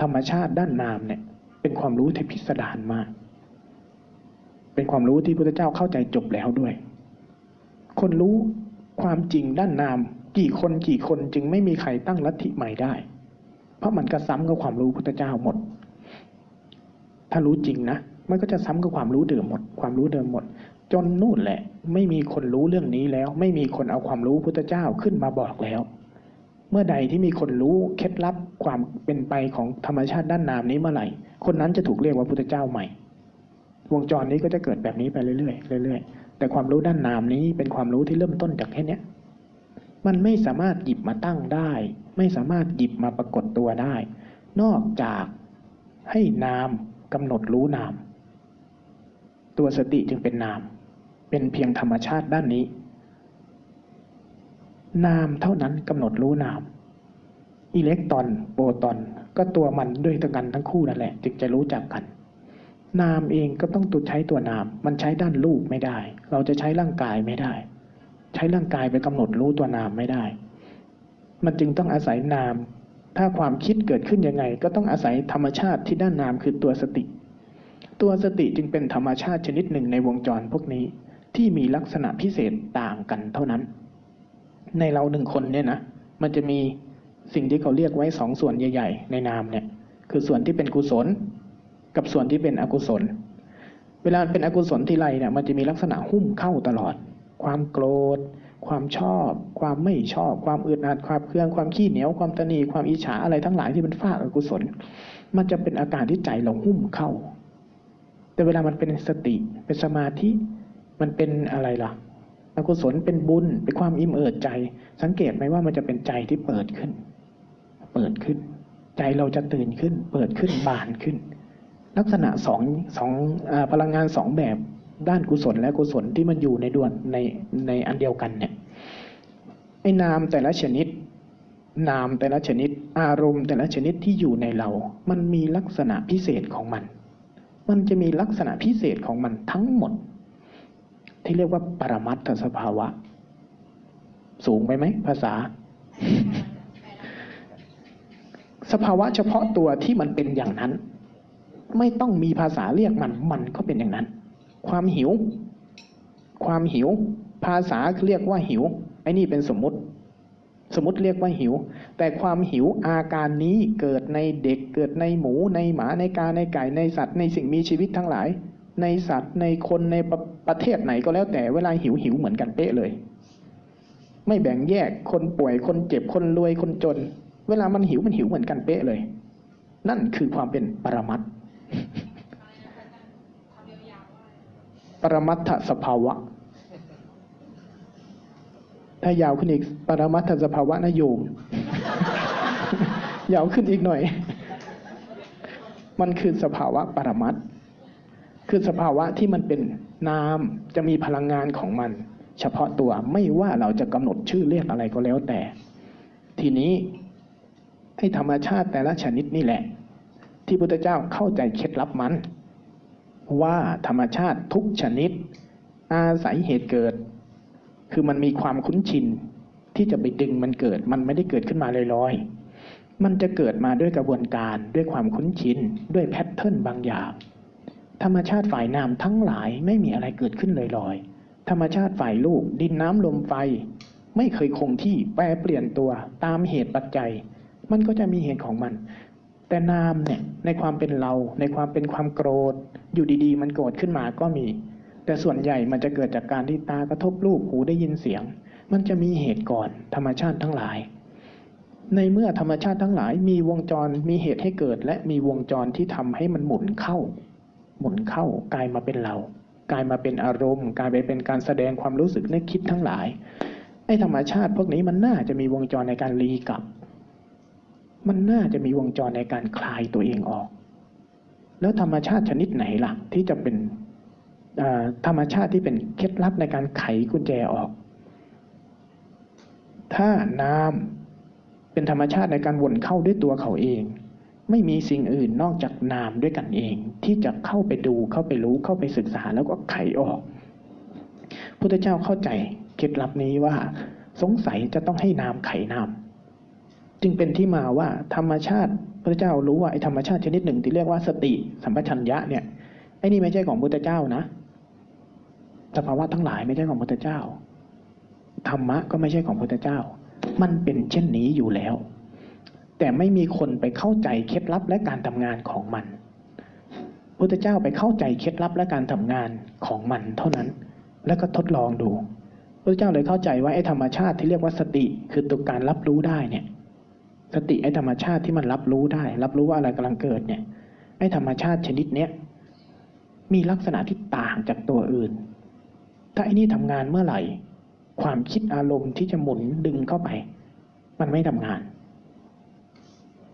ธรรมชาติด้านนามเนี่ยเป็นความรู้ที่พิสดารมากเป็นความรู้ที่พุทธเจ้าเข้าใจจบแล้วด้วยคนรู้ความจริงด้านนามกี่คนกี่คนจึงไม่มีใครตั้งลัทธิใหม่ได้เพราะมันก็ซ้ำกับความรู้พุทธเจ้าหมดถ้ารู้จริงนะมันก็จะซ้ำกับความรู้เดิมหมดความรู้เดิมหมดจนนู่นแหละไม่มีคนรู้เรื่องนี้แล้วไม่มีคนเอาความรู้พุทธเจ้าขึ้นมาบอกแล้วเมื่อใดที่มีคนรู้เคล็ดลับความเป็นไปของธรรมชาติด้านนามนี้เมื่อไหร่คนนั้นจะถูกเรียกว่าพุทธเจ้าใหม่วงจรนี้ก็จะเกิดแบบนี้ไปเรื่อยๆเรื่อยๆแต่ความรู้ด้านนามนี้เป็นความรู้ที่เริ่มต้นจากแค่นี้มันไม่สามารถหยิบมาตั้งได้ไม่สามารถหยิบมาปรากฏตัวได้นอกจากให้นามกำหนดรู้นามตัวสติจึงเป็นนามเป็นเพียงธรรมชาติด้านนี้นามเท่านั้นกำหนดรู้นามอิเล็กตรอนโปรตอนก็ตัวมันด้วยกันทั้งคู่นั่นแหละจึงจะรู้จักกันนามเองก็ต้องตุใช้ตัวนามมันใช้ด้านรูปไม่ได้เราจะใช้ร่างกายไม่ได้ใช้ร่างกายไปกำหนดรู้ตัวนามไม่ได้มันจึงต้องอาศัยนามถ้าความคิดเกิดขึ้นยังไงก็ต้องอาศัยธรรมชาติที่ด้านนามคือตัวสติตัวสติจึงเป็นธรรมชาติชนิดหนึ่งในวงจรพวกนี้ที่มีลักษณะพิเศษต่างกันเท่านั้นในเราหนึ่งคนเนี่ยนะมันจะมีสิ่งที่เขาเรียกไว้สองส่วนใหญ่ๆในนามเนี่ยคือส่วนที่เป็นกุศลกับส่วนที่เป็นอกุศลเวลาเป็นอกุศลทีไรเนี่ยมันจะมีลักษณะหุ้มเข้าตลอดความโกรธความชอบความไม่ชอบความอึดอัดความเคืองความขี้เหนียวความตนีความอิจฉาอะไรทั้งหลายที่เป็นฝ่ายอกุศลมันจะเป็นอาการที่ใจเราหุ้มเข้าแต่เวลามันเป็นสติเป็นสมาธิมันเป็นอะไรล่ะอกุศลเป็นบุญเป็นความอิ่มเอิบใจสังเกตไหมว่ามันจะเป็นใจที่เปิดขึ้นเปิดขึ้นใจเราจะตื่นขึ้นเปิดขึ้นบานขึ้นลักษณะสองสองพลังงานสองแบบด้านกุศลและกุศลที่มันอยู่ในดวงในในอันเดียวกันเนี่ยไอ้นามแต่ละชนิดนามแต่ละชนิดอารมณ์แต่ละชนิดที่อยู่ในเรามันมีลักษณะพิเศษของมันมันจะมีลักษณะพิเศษของมันทั้งหมดที่เรียกว่าปรมัตถสภาวะสูงไปไหมภาษาสภาวะเฉพาะตัวที่มันเป็นอย่างนั้นไม่ต้องมีภาษาเรียกมันมันก็เป็นอย่างนั้นความหิวความหิวภาษาเรียกว่าหิวไอ้นี่เป็นสมมุติ สมมติเรียกว่าหิวแต่ความหิวอาการนี้เกิดในเด็กเกิดในหมูในหมาในกาในไก่ในสัตว์ในสิ่งมีชีวิตทั้งหลายในสัตว์ในคนในป ร, ประเทศไหนก็แล้วแต่เวลาหิวหิวเหมือนกันเป๊ะเลยไม่แบ่งแยกคนป่วยคนเจ็บคนรวยคนจนเวลามันหิวมันหิวเหมือนกันเป๊ะเลยนั่นคือความเป็นปรมัตถ์ปรมัตถสภาวะถ้ายาวขึ้นอีกปรมัตถสภาวะนะโยม ยาวขึ้นอีกหน่อยมันคือสภาวะปรมัตถ์คือสภาวะที่มันเป็นนามจะมีพลังงานของมันเฉพาะตัวไม่ว่าเราจะกำหนดชื่อเรียกอะไรก็แล้วแต่ทีนี้ให้ธรรมชาติแต่ละชนิดนี่แหละที่พระพุทธเจ้าเข้าใจเคล็ดลับมันว่าธรรมชาติทุกชนิดอาศัยเหตุเกิดคือมันมีความคุ้นชินที่จะไปดึงมันเกิดมันไม่ได้เกิดขึ้นมาลอยๆมันจะเกิดมาด้วยกระบวนการด้วยความคุ้นชินด้วยแพทเทิร์นบางอย่างธรรมชาติฝ่ายนามทั้งหลายไม่มีอะไรเกิดขึ้นลอยๆธรรมชาติฝ่ายรูปดินน้ำลมไฟไม่เคยคงที่แปรเปลี่ยนตัวตามเหตุปัจจัยมันก็จะมีเหตุของมันแต่นามเนี่ยในความเป็นเราในความเป็นความโกรธอยู่ดีๆมันโกรธขึ้นมาก็มีแต่ส่วนใหญ่มันจะเกิดจากการที่ตากระทบรูปหูได้ยินเสียงมันจะมีเหตุก่อนธรรมชาติทั้งหลายในเมื่อธรรมชาติทั้งหลายมีวงจรมีเหตุให้เกิดและมีวงจรที่ทำให้มันหมุนเข้าหมุนเข้ากลายมาเป็นเรากลายมาเป็นอารมณ์กลายไปเป็นการแสดงความรู้สึกนึกคิดทั้งหลายไอ้ธรรมชาติพวกนี้มันน่าจะมีวงจรในการรีกลับมันน่าจะมีวงจรในการคลายตัวเองออกแล้วธรรมชาติชนิดไหนล่ะที่จะเป็นธรรมชาติที่เป็นเคล็ดลับในการไขกุญแจออกถ้านามเป็นธรรมชาติในการวนเข้าด้วยตัวเขาเองไม่มีสิ่งอื่นนอกจากนามด้วยกันเองที่จะเข้าไปดูเข้าไปรู้เข้าไปศึกษาแล้วก็ไขออกพุทธเจ้าเข้าใจเคล็ดลับนี้ว่าสงสัยจะต้องให้นามไขนามจึงเป็นที่มาว่าธรรมชาติพระเจ้ารู้ว่าไอ้ธรรมชาติชนิดหนึ่งที่เรียกว่าสติสัมปชัญญะเนี่ยไอ้นี่ไม่ใช่ของพุทธเจ้านะสภาวะทั้งหลายไม่ใช่ของพุทธเจ้าธรรมะก็ไม่ใช่ของพุทธเจ้ามันเป็นเช่นนี้อยู่แล้วแต่ไม่มีคนไปเข้าใจเคล็ดลับและการทำงานของมันพุทธเจ้าไปเข้าใจเคล็ดลับและการทำงานของมันเท่านั้นแล้วก็ทดลองดูพุทธเจ้าเลยเข้าใจว่าไอ้ธรรมชาติที่เรียกว่าสติคือตัวการรับรู้ได้เนี่ยสติไอ้ธรรมชาติที่มันรับรู้ได้รับรู้ว่าอะไรกำลังเกิดเนี่ยไอ้ธรรมชาติชนิดเนี้ยมีลักษณะที่ต่างจากตัวอื่นถ้าไอ้นี่ทำงานเมื่อไหร่ความคิดอารมณ์ที่จะหมุนดึงเข้าไปมันไม่ทำงาน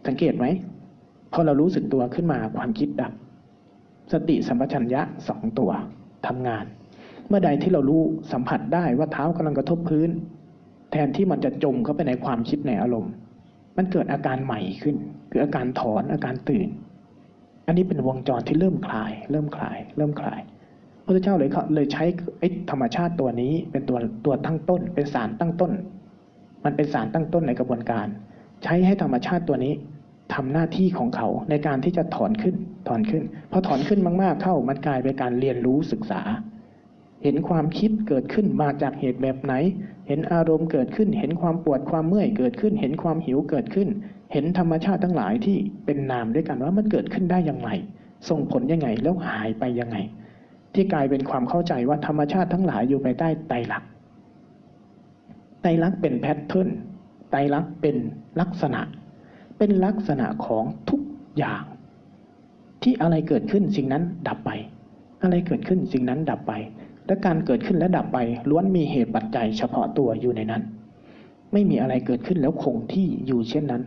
สังเกตไหมพอเรารู้สึกตัวขึ้นมาความคิดดับสติสัมปชัญญะสองตัวทำงานเมื่อใดที่เรารู้สัมผัสได้ว่าเท้ากำลังกระทบพื้นแทนที่มันจะจมเข้าไปในความคิดในอารมณ์มันเกิดอาการใหม่ขึ้นคืออาการถอนอาการตื่นอันนี้เป็นวงจรที่เริ่มคลายเริ่มคลายเริ่มคลายพระพุทธเจ้าเลยเขาเลยใช้ไอ้ธรรมชาติตัวนี้เป็นตัวตัวตั้งต้นเป็นสารตั้งต้นมันเป็นสารตั้งต้นในกระบวนการใช้ให้ธรรมชาติตัวนี้ทำหน้าที่ของเขาในการที่จะถอนขึ้นถอนขึ้นพอถอนขึ้นมากๆเข้ามันกลายเป็นการเรียนรู้ศึกษาเห็นความคิดเกิดขึ้นมาจากเหตุแบบไหนเห็นอารมณ์เกิดขึ้นเห็นความปวดความเมื่อยเกิดขึ้นเห็นความหิวเกิดขึ้นเห็นธรรมชาติทั้งหลายที่เป็นนามด้วยกันว่ามันเกิดขึ้นได้อย่างไรส่งผลยังไงแล้วหายไปยังไงที่กลายเป็นความเข้าใจว่าธรรมชาติทั้งหลายอยู่ภายใต้ไตรลักษณ์ไตรลักษณ์เป็นแพทเทิร์นไตรลักษณ์เป็นลักษณะเป็นลักษณะของทุกอย่างที่อะไรเกิดขึ้นสิ่งนั้นดับไปอะไรเกิดขึ้นสิ่งนั้นดับไปและการเกิดขึ้นและดับไปล้วนมีเหตุปัจจัยเฉพาะตัวอยู่ในนั้นไม่มีอะไรเกิดขึ้นแล้วคงที่อยู่เช่นนั้น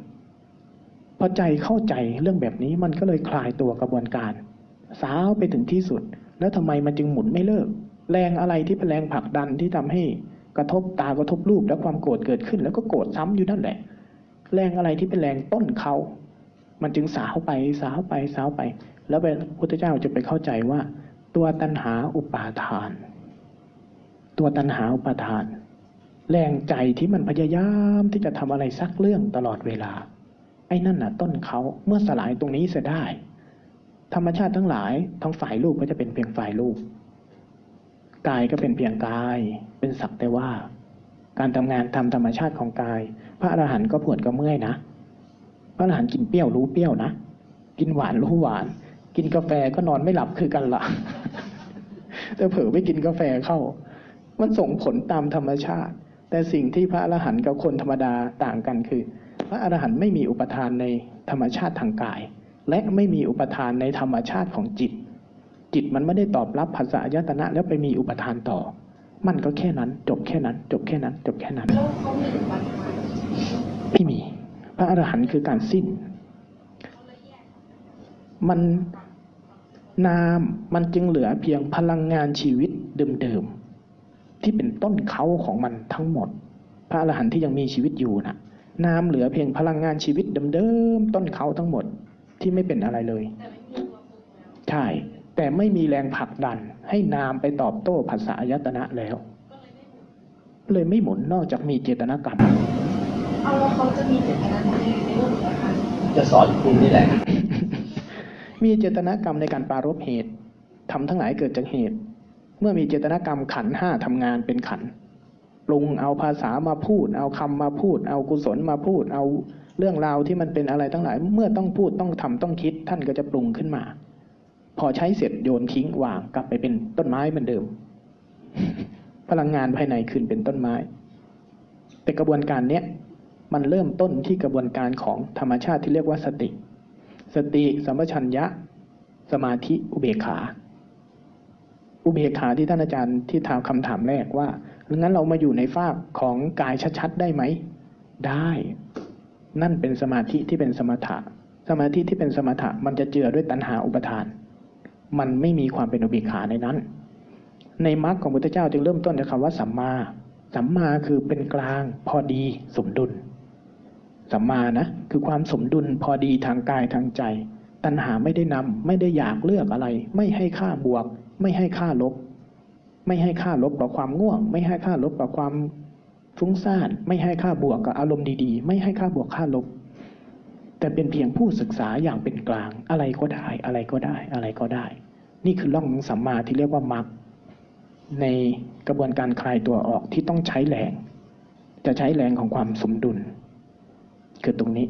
พอใจเข้าใจเรื่องแบบนี้มันก็เลยคลายตัวกระบวนการสาวไปถึงที่สุดแล้วทำไมมันจึงหมุนไม่เลิกแรงอะไรที่เป็นแรงผลักดันที่ทำให้กระทบตากระทบรูปและความโกรธเกิดขึ้นแล้วก็โกรธซ้ำอยู่นั่นแหละแรงอะไรที่เป็นแรงต้นเขามันจึงสาวไปสาวไปสาวไปแล้วพระพุทธเจ้าจะไปเข้าใจว่าตัวตัณหาอุปาทานตัวตัณหาอุปาทานแรงใจที่มันพยายามที่จะทำอะไรสักเรื่องตลอดเวลาไอ้นั่นน่ะต้นเขาเมื่อสลายตรงนี้เสียได้ธรรมชาติทั้งหลายทั้งฝ่ายรูปก็จะเป็นเพียงฝ่ายรูปกายก็เป็นเพียงกายเป็นสักแต่ว่าการทำงานตามธรรมชาติของกาย พระอรหันต์ก็ปวดก็เมื่อยนะพระอรหันต์กินเปรี้ยวรู้เปรี้ยวนะกินหวานรู้หวานกินกาแฟก็นอนไม่หลับคือกันละแต่เผลอไปกินกาแฟเข้ามันส่งผลตามธรรมชาติแต่สิ่งที่พระอรหันต์กับคนธรรมดาต่างกันคือพระอรหันต์ไม่มีอุปทานในธรรมชาติทางกายและไม่มีอุปทานในธรรมชาติของจิตจิตมันไม่ได้ตอบรับผัสสะอายตนะแล้วไปมีอุปทานต่อมันก็แค่นั้นจบแค่นั้นจบแค่นั้นจบแค่นั้นไม่มีพระอรหันต์คือการสิ้นมันนามมันจึงเหลือเพียงพลังงานชีวิตเดิมๆที่เป็นต้นเขาของมันทั้งหมดพระอรหันต์ที่ยังมีชีวิตอยู่นะนามเหลือเพียงพลังงานชีวิตเดิมๆต้นเขาทั้งหมดที่ไม่เป็นอะไรเลยใช่แต่ไม่มีแรงผลักดันให้นามไปตอบโต้ผัสสะอายตนะแล้วเลยไม่หมุนนอกจากมีเจตนากรรมเอาแล้วเขาจะมีเจตนากรรมในเรื่องนี้ค่ะจะสอนคุณนี่แหละมีเจตนากรรมในการปรารภเหตุทำทั้งหลายเกิดจากเหตุเมื่อมีเจตนากรรมขันห้าทำงานเป็นขันปรุงเอาภาษามาพูดเอาคำมาพูดเอากุศลมาพูดเอาเรื่องราวที่มันเป็นอะไรทั้งหลายเมื่อต้องพูดต้องทำต้องคิดท่านก็จะปรุงขึ้นมาพอใช้เสร็จโยนทิ้งวางกลับไปเป็นต้นไม้เหมือนเดิม พลังงานภายในคืนเป็นต้นไม้แต่กระบวนการเนี้ยมันเริ่มต้นที่กระบวนการของธรรมชาติที่เรียกว่าสติสติสัมปชัญญะสมาธิอุเบกขาอุเบกขาที่ท่านอาจารย์ที่ถามคำถามแรกว่างั้นเรามาอยู่ในฝากของกายชัดๆได้ไหมได้นั่นเป็นสมาธิที่เป็นสมถะสมาธิที่เป็นสมถะมันจะเจือด้วยตัณหาอุปทานมันไม่มีความเป็นอุเบกขาในนั้นในมรรคของพุทธเจ้าจึงเริ่มต้นจากคำว่าสัมมาสัมมาคือเป็นกลางพอดีสมดุลสัมมานะคือความสมดุลพอดีทางกายทางใจตัณหาไม่ได้นำไม่ได้อยากเลือกอะไรไม่ให้ค่าบวกไม่ให้ค่าลบไม่ให้ค่าลบกับความง่วงไม่ให้ค่าลบกับความฟุ้งซ่านไม่ให้ค่าบวกกับอารมณ์ดีๆไม่ให้ค่าบวกค่าลบแต่เป็นเพียงผู้ศึกษาอย่างเป็นกลางอะไรก็ได้อะไรก็ได้อะไรก็ได้นี่คือร่องของสัมมาที่เรียกว่ามรรคในกระบวนการคลายตัวออกที่ต้องใช้แรงจะใช้แรงของความสมดุลคือตรงนี้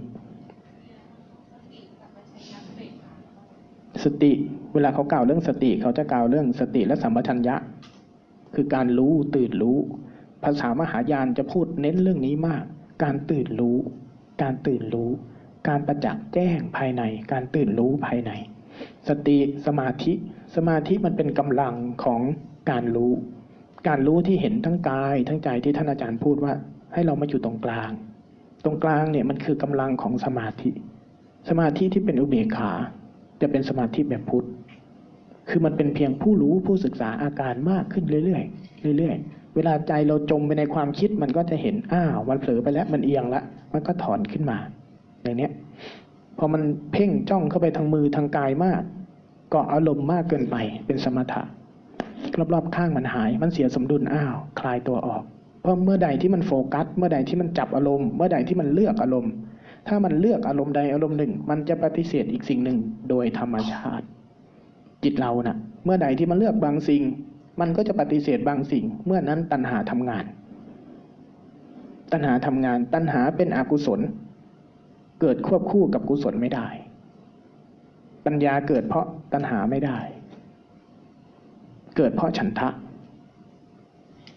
สติเวลาเขากล่าวเรื่องสติเขาจะกล่าวเรื่องสติและสัมปชัญญะคือการรู้ตื่นรู้ภาษามหายานจะพูดเน้นเรื่องนี้มากการตื่นรู้การตื่นรู้การประจักษ์แจ้งภายในการตื่นรู้ภายในสติสมาธิสมาธิมันเป็นกำลังของการรู้การรู้ที่เห็นทั้งกายทั้งใจที่ท่านอาจารย์พูดว่าให้เรามาอยู่ตรงกลางตรงกลางเนี่ยมันคือกำลังของสมาธิสมาธิที่เป็นอุเบกขาจะเป็นสมาธิแบบพุทธคือมันเป็นเพียงผู้รู้ผู้ศึกษาอาการมากขึ้นเรื่อยๆเรื่อยๆเวลาใจเราจมไปในความคิดมันก็จะเห็นอ้าวมันเผลอไปแล้วมันเอียงละมันก็ถอนขึ้นมาอย่างเนี้ยพอมันเพ่งจ้องเข้าไปทางมือทางกายมากก็อารมณ์มากเกินไปเป็นสมถะรอบๆข้างมันหายมันเสียสมดุลอ้าวคลายตัวออกเพราะเมื่อใดที่มันโฟกัสเมื่อใดที่มันจับอารมณ์เมื่อใดที่มันเลือกอารมณ์ถ้ามันเลือกอารมณ์ใดอารมณ์หนึ่งมันจะปฏิเสธอีกสิ่งหนึ่งโดยธรรมชาติจิตเรานะเมื่อใดที่มันเลือกบางสิ่งมันก็จะปฏิเสธบางสิ่งเมื่อนั้นตัณหาทำงานตัณหาทำงานตัณหาเป็นอกุศลเกิดควบคู่กับกุศลไม่ได้ปัญญาเกิดเพราะตัณหาไม่ได้เกิดเพราะฉันทะ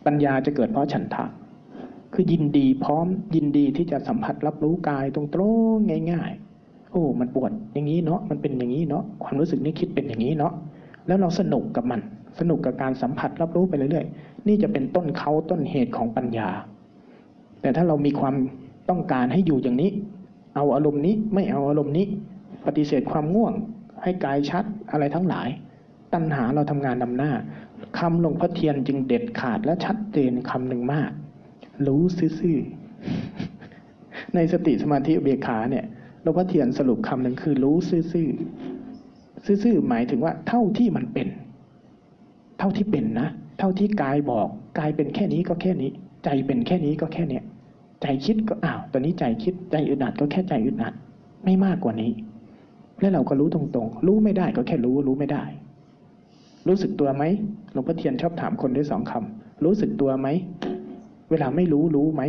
ปัญญาจะเกิดเพราะฉันทะคือยินดีพร้อมยินดีที่จะสัมผัสรับรู้กายตรงๆง่ายๆโอ้มันปวดอย่างนี้เนาะมันเป็นอย่างนี้เนาะความรู้สึกนี้คิดเป็นอย่างนี้เนาะแล้วเราสนุกกับมันสนุกกับการสัมผัสรับรู้ไปเรื่อยๆนี่จะเป็นต้นเขาต้นเหตุของปัญญาแต่ถ้าเรามีความต้องการให้อยู่อย่างนี้เอาอารมณ์นี้ไม่เอาอารมณ์นี้ปฏิเสธความง่วงให้กายชัดอะไรทั้งหลายตัณหาเราทำงานนำหน้าคำหลวงพ่อเทียนจึงเด็ดขาดและชัดเจนคำหนึ่งมากรู้ซื่อๆในสติสมาธิอุเบกขาเนี่ยหลวงพ่อเทียนสรุปคำหนึ่งคือรู้ซื่อๆซื่อๆหมายถึงว่าเท่าที่มันเป็นเท่าที่เป็นนะเท่าที่กายบอกกายเป็นแค่นี้ก็แค่นี้ใจเป็นแค่นี้ก็แค่เนี้ยใจคิดก็อ้าวตอนนี้ใจคิดใจอึดอัดก็แค่ใจอึดอัดไม่มากกว่านี้แล้วเราก็รู้ตรงๆรู้ไม่ได้ก็แค่รู้รู้ไม่ได้รู้สึกตัวไหมหลวงพ่อเทียนชอบถามคนด้วยสองคำรู้สึกตัวไหมเวลาไม่รู้รู้ไหม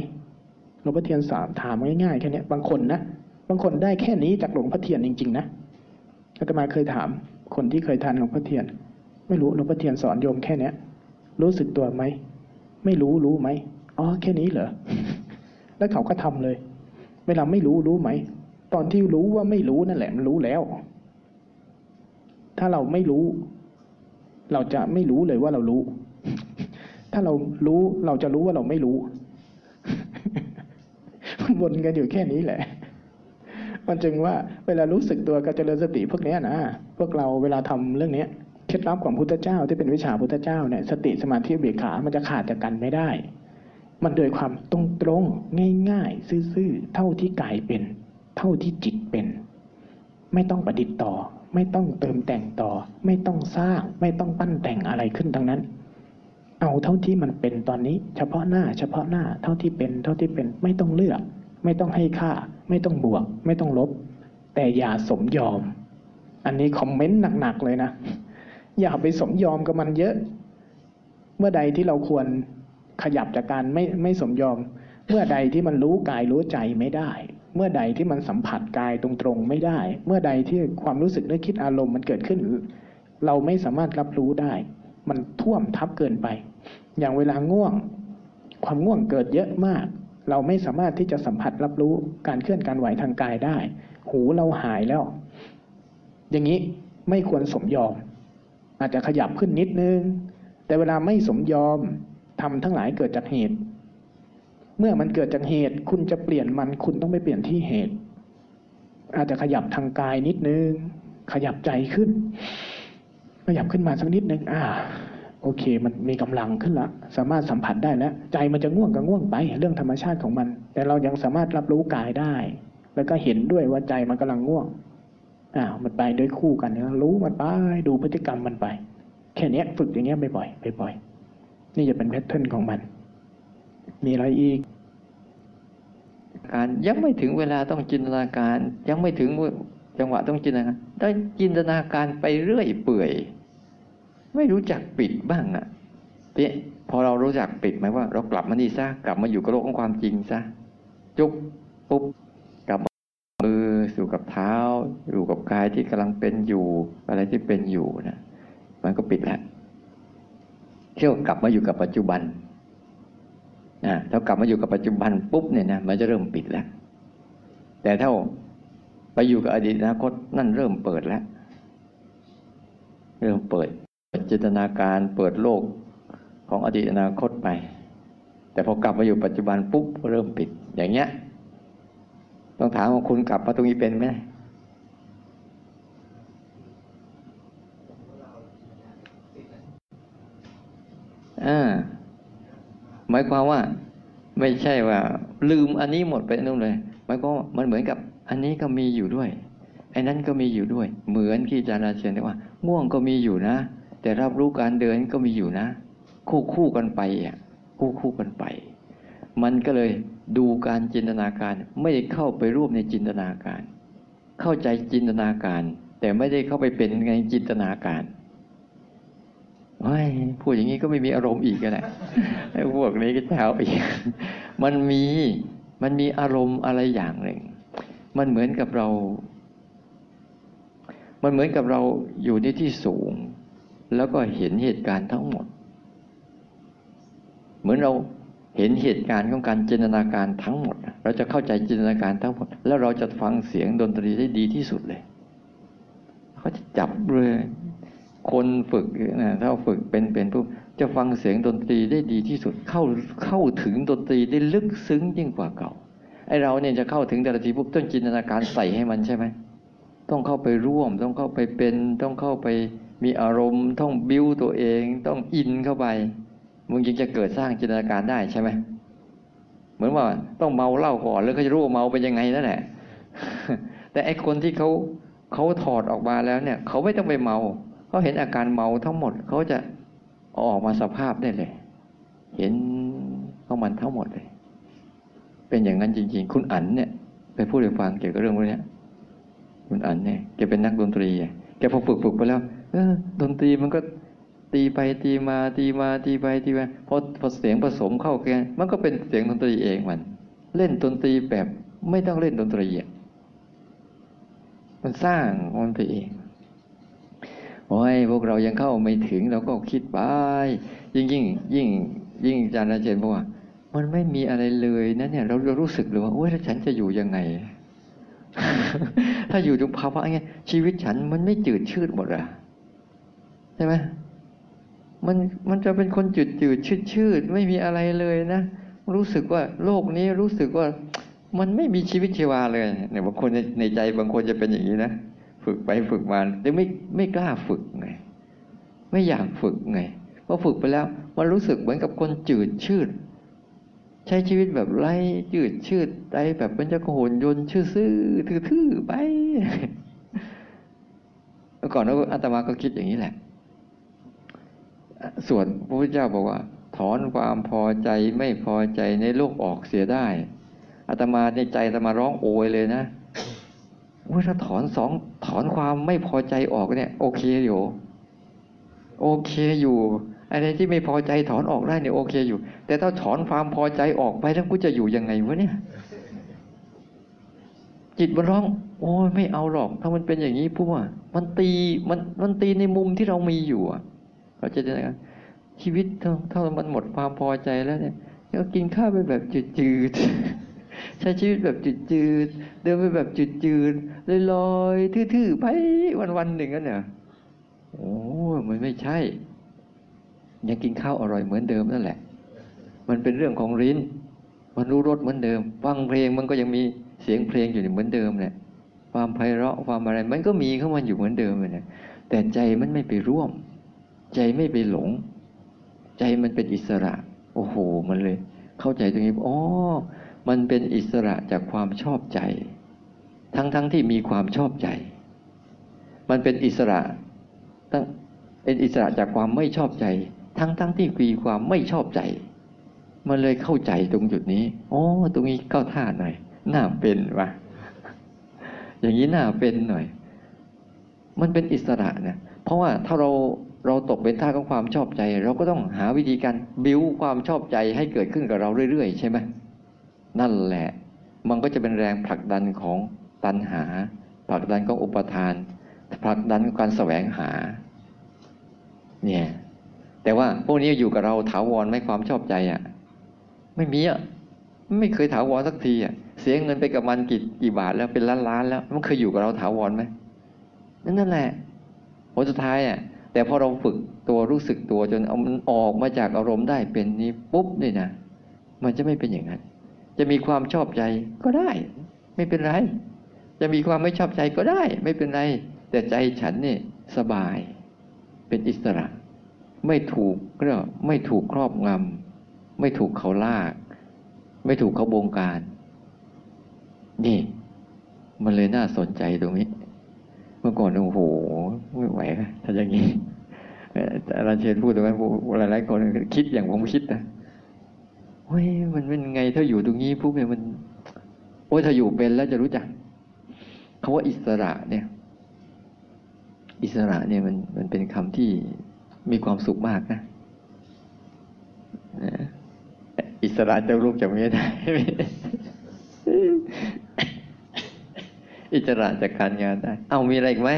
หลวงพ่อเทียนสามถามง่ายๆแค่นี้บางคนนะบางคนได้แค่นี้จากหลวงพ่อเทียนจริงๆนะอาตมาเคยถามคนที่เคยทานหลวงพ่อเทียนไม่รู้หลวงพ่อเทียนสอนโยมแค่นี้รู้สึกตัวไหมไม่รู้รู้ไหมอ๋อแค่นี้เหรอแล้วเขาก็ทำเลยเวลาไม่รู้รู้ไหมตอนที่รู้ว่าไม่รู้นั่นแหละมันรู้แล้วถ้าเราไม่รู้เราจะไม่รู้เลยว่าเรารู้ถ้าเรารู้เราจะรู้ว่าเราไม่รู้มันวนกันอยู่แค่นี้แหละมันจึงว่าเวลารู้สึกตัวกับเจริญสติพวกนี้นะพวกเราเวลาทำเรื่องนี้เคล็ดลับของพุทธเจ้าที่เป็นวิชาพุทธเจ้าเนี่ยสติสมาธิอุเบกขามันจะขาดจากกันไม่ได้มันโดยความตรงตรงง่ายๆซื่อๆเท่าที่กายเป็นเท่าที่จิตเป็นไม่ต้องประดิษฐ์ต่อไม่ต้องเติมแต่งต่อไม่ต้องสร้างไม่ต้องปั้นแต่งอะไรขึ้นทั้งนั้นเอาเท่าที่มันเป็นตอนนี้เฉพาะหน้าเฉพาะหน้าเท่าที่เป็นเท่าที่เป็นไม่ต้องเลือกไม่ต้องให้ค่าไม่ต้องบวกไม่ต้องลบแต่อย่าสมยอมอันนี้คอมเมนต์หนักๆเลยนะอย่าไปสมยอมกับมันเยอะเมื่อใดที่เราควรขยับจากการไม่ไม่สมยอมเมื่อใดที่มันรู้กายรู้ใจไม่ได้เมื่อใดที่มันสัมผัสกายตรงๆไม่ได้เมื่อใดที่ความรู้สึกนึกคิดอารมณ์มันเกิดขึ้นเราไม่สามารถรับรู้ได้มันท่วมทับเกินไปอย่างเวลาง่วงความง่วงเกิดเยอะมากเราไม่สามารถที่จะสัมผัสรับรู้การเคลื่อนการไหวทางกายได้หูเราหายแล้วอย่างนี้ไม่ควรสมยอมอาจจะขยับขึ้นนิดนึงแต่เวลาไม่สมยอมทำทั้งหลายเกิดจากเหตุเมื่อมันเกิดจากเหตุคุณจะเปลี่ยนมันคุณต้องไปเปลี่ยนที่เหตุอาจจะขยับทางกายนิดนึงขยับใจขึ้นขยับขึ้นมาสักนิดนึงอ่าโอเคมันมีกำลังขึ้นละสามารถสัมผัสได้แล้วใจมันจะง่วงก็ง่วงไปเรื่องธรรมชาติของมันแต่เรายังสามารถรับรู้กายได้แล้วก็เห็นด้วยว่าใจมันกำลังง่วงอ่ามันไปด้วยคู่กันรู้มันไปดูพฤติกรรมมันไปแค่นี้ฝึกอย่างเงี้ยบ่อยๆบ่อยๆนี่จะเป็นแพทเทิร์นของมันมีอะไรอีกการยังไม่ถึงเวลาต้องจินตนาการยังไม่ถึงจังหวะต้องจินตนาการได้จินตนาการไปเรื่อยเปื่อยไม่รู้จักปิดบ้างอ่ะเนี่ยพอเรารู้จักปิดหมายว่าเรากลับมานี่ซะกลับมาอยู่กับโลกของความจริงซะจุ๊บปุ๊บกลับมือสู่กับเท้าอยู่กับกายที่กำลังเป็นอยู่อะไรที่เป็นอยู่นะมันก็ปิดแล้วเที่ยวกลับมาอยู่กับปัจจุบันนะถ้ากลับมาอยู่กับปัจจุบันปุ๊บเนี่ยนะมันจะเริ่มปิดแล้วแต่ถ้าไปอยู่กับอดีตอนาคตนั่นเริ่มเปิดแล้วเริ่มเปิดจินตนาการเปิดโลกของอดีตอนาคตไปแต่พอกลับมาอยู่ปัจจุบันปุ๊บเริ่มปิดอย่างเงี้ยต้องถามว่าคุณกลับมาตรงนี้เป็นไหมอ่าหมายความว่าไม่ใช่ว่าลืมอันนี้หมดไปนู่นเลยหมายความว่ามันเหมือนกับอันนี้ก็มีอยู่ด้วยไอ้นั้นก็มีอยู่ด้วยเหมือนที่อาจารย์อาเชียนว่าง่วงก็มีอยู่นะแต่รับรู้การเดินก็มีอยู่นะคู่คู่กันไปอ่ะคู่คู่กันไปมันก็เลยดูการจินตนาการไม่ได้เข้าไปร่วมในจินตนาการเข้าใจจินตนาการแต่ไม่ได้เข้าไปเป็นในจินตนาการโอ้ยพูดอย่างนี้ก็ไม่มีอารมณ์อีกแหละไอ้พวกนี้ก็แถวอีกมันมีมันมีอารมณ์อะไรอย่างหนึ่งมันเหมือนกับเรามันเหมือนกับเราอยู่ในที่สูงแล้วก็เห็นเหตุการณ์ทั้งหมดเหมือนเราเห็นเหตุการณ์ของการจินตนาการทั้งหมดเราจะเข้าใจจินตนาการทั้งหมดแล้วเราจะฟังเสียงดนตรีได้ดีที่สุดเลยเขาจะจับเลยคนฝึกนะถ้าฝึกเป็นเป็นปุ๊บจะฟังเสียงดนตรีได้ดีที่สุดเข้าเข้าถึงดนตรีได้ลึกซึ้งยิ่งกว่าเก่าไอ้เราเนี่ยจะเข้าถึงดนตรีปุ๊บต้องจินตนาการใส่ให้มันใช่ไหมต้องเข้าไปร่วมต้องเข้าไปเป็นต้องเข้าไปมีอารมณ์ต้องบิ้วตัวเองต้องอินเข้าไปมึงจึงจะเกิดสร้างจินตนาการได้ใช่ไหมเหมือนว่าต้องเมาเหล้าก่อนแล้วเขาจะรู้ว่าเมาเป็นยังไงนั่นแหละแต่ไอ้คนที่เขาเขาถอดออกมาแล้วเนี่ยเขาไม่ต้องไปเมาเขาเห็นอาการเมาทั้งหมดเขาจะออกมาสภาพได้เลยเห็นของมันทั้งหมดเลยเป็นอย่างนั้นจริงๆคุณอั๋นเนี่ยไปพูดให้ฟังเกี่ยวกับเรื่องพวกนี้คุณอั๋นเนี่ยแกเป็นนักดนตรีแกพอฝึกๆไปแล้วเออดนตรีมันก็ตีไปตีมาตีมาตีไปตีมาพอพอเสียงผสมเข้ากันมันก็เป็นเสียงดนตรีเองมัน เล่นดนตรีแบบไม่ต้องเล่นดนตรีอ่ะมันสร้างมันไปเองโอ้ยพวกเรายังเข้าไม่ถึงเราก็คิดไปยิ่งยิ่งยิ่งยิ่งอาจารย์อาจารย์บอกว่ามันไม่มีอะไรเลยนะเนี่ยเราเรารู้สึกเลยว่าโอ้ยแล้วฉันจะอยู่ยังไง ถ้าอยู่ตรงภาวะเงี้ยชีวิตฉันมันไม่จืดชืดหมดอะใช่ไหมมันมันจะเป็นคนจืดจืดชืดชืดไม่มีอะไรเลยนะรู้สึกว่าโลกนี้รู้สึกว่ามันไม่มีชีวิตชีวาเลยเนี่ยบางคนในใจบางคนจะเป็นอย่างนี้นะฝึกไปฝึกมาแต่ไม่ไม่กล้าฝึกไงไม่อยากฝึกไงพอฝึกไปแล้วมันรู้สึกเหมือนกับคนจืดชืดใช้ชีวิตแบบไร้จืดชืดไร้แบบเป็นเจ้าโขนยนต์ซื่อๆทื่อๆไปก่อนแล้วอาตมาก็คิดอย่างนี้แหละส่วนพระพุทธเจ้าบอกว่าถอนความพอใจไม่พอใจในโลกออกเสียได้อาตมาในใจอาตมาร้องโอยเลยนะว่าถ้าถอนสองถอนความไม่พอใจออกเนี่ยโอเคอยู่โอเคอยู่อะไรที่ไม่พอใจถอนออกได้เนี่ยโอเคอยู่แต่ถ้าถอนความพอใจออกไปแล้วกูจะอยู่ยังไงวะเนี่ยจิตมันร้องโอ้ยไม่เอาหรอกถ้ามันเป็นอย่างนี้พวกมันตีมันมันตีในมุมที่เรามีอยู่เราจะยังไงชีวิตถ้ามันหมดความพอใจแล้วเนี่ยก็กินข้าวไปแบบจืดๆใช้ชีวิตแบบจืดๆเดินไปแบบจืดๆลอยๆทื่อๆไปวันๆหนึ่งนั่นเนี่ยโอ้มันไม่ใช่ยังกินข้าวอร่อยเหมือนเดิมนั่นแหละมันเป็นเรื่องของลิ้นมันรู้รสเหมือนเดิมฟังเพลงมันก็ยังมีเสียงเพลงอยู่เหมือนเดิมแหละความไพเราะความอะไรมันก็มีเข้ามาอยู่เหมือนเดิมเลยแต่ใจมันไม่ไปร่วมใจไม่ไปหลงใจมันเป็นอิสระโอ้โหมันเลยเข้าใจตรงนี้อ๋อมันเป็นอิสระจากความชอบใจทั้งๆ ท, ที่มีความชอบใจมันเป็นอิสระตั้งเป็นอิสระจากความไม่ชอบใจทั้งๆ ท, ที่มีความไม่ชอบใจมันเลยเข้าใจตรงจุดนี้อ๋อตรงนี้เข้าท่าหน่อยน่าเป็นวะอย่างนี้น่าเป็นหน่อยมันเป็นอิสระนะเพราะว่าถ้าเราเราตกเป็นท่าของความชอบใจเราก็ต้องหาวิธีการบิ้วความชอบใจให้เกิดขึ้นกับเราเรื่อยๆใช่ไหมนั่นแหละมันก็จะเป็นแรงผลักดันของตัณหาผลักดันของอุปทานผลักดันการแสวงหาเนี่ยแต่ว่าพวกนี้อยู่กับเราถาวรไหมความชอบใจอ่ะไม่มีอ่ะไม่เคยถาวรสักทีอ่ะเสียเงินไปกับมันกี่กี่บาทแล้วเป็นล้านๆแล้วมันเคยอยู่กับเราถาวรไหมนั่นแหละผลสุดท้ายอ่ะแต่พอเราฝึกตัวรู้สึกตัวจนเอามันออกมาจากอารมณ์ได้เป็นนี้ปุ๊บนี่นะมันจะไม่เป็นอย่างนั้นจะมีความชอบใจก็ได้ไม่เป็นไรจะมีความไม่ชอบใจก็ได้ไม่เป็นไรแต่ใจฉันนี่สบายเป็นอิสระไม่ถูกเรื่องไม่ถูกครอบงำไม่ถูกเขาลากไม่ถูกเขาบงการนี่มันเลยน่าสนใจตรงนี้เมื่อก่อนโอ้โหไม่ไหวนะถ้าอย่างนี้อาจารย์เชนพูดตรงนั้นหลายๆคนคิดอย่างผมคิดนะเฮ้ยมันเป็นไงถ้าอยู่ตรงนี้พวกเนี่ยมันโอ้ยถ้าอยู่เป็นแล้วจะรู้จักคำว่าอิสระเนี่ยอิสระเนี่ยมันมันเป็นคำที่มีความสุขมากนะอิสระจะลูกจะไม่ได้อิสระจากการงานได้เอามีอะไรอีกไหม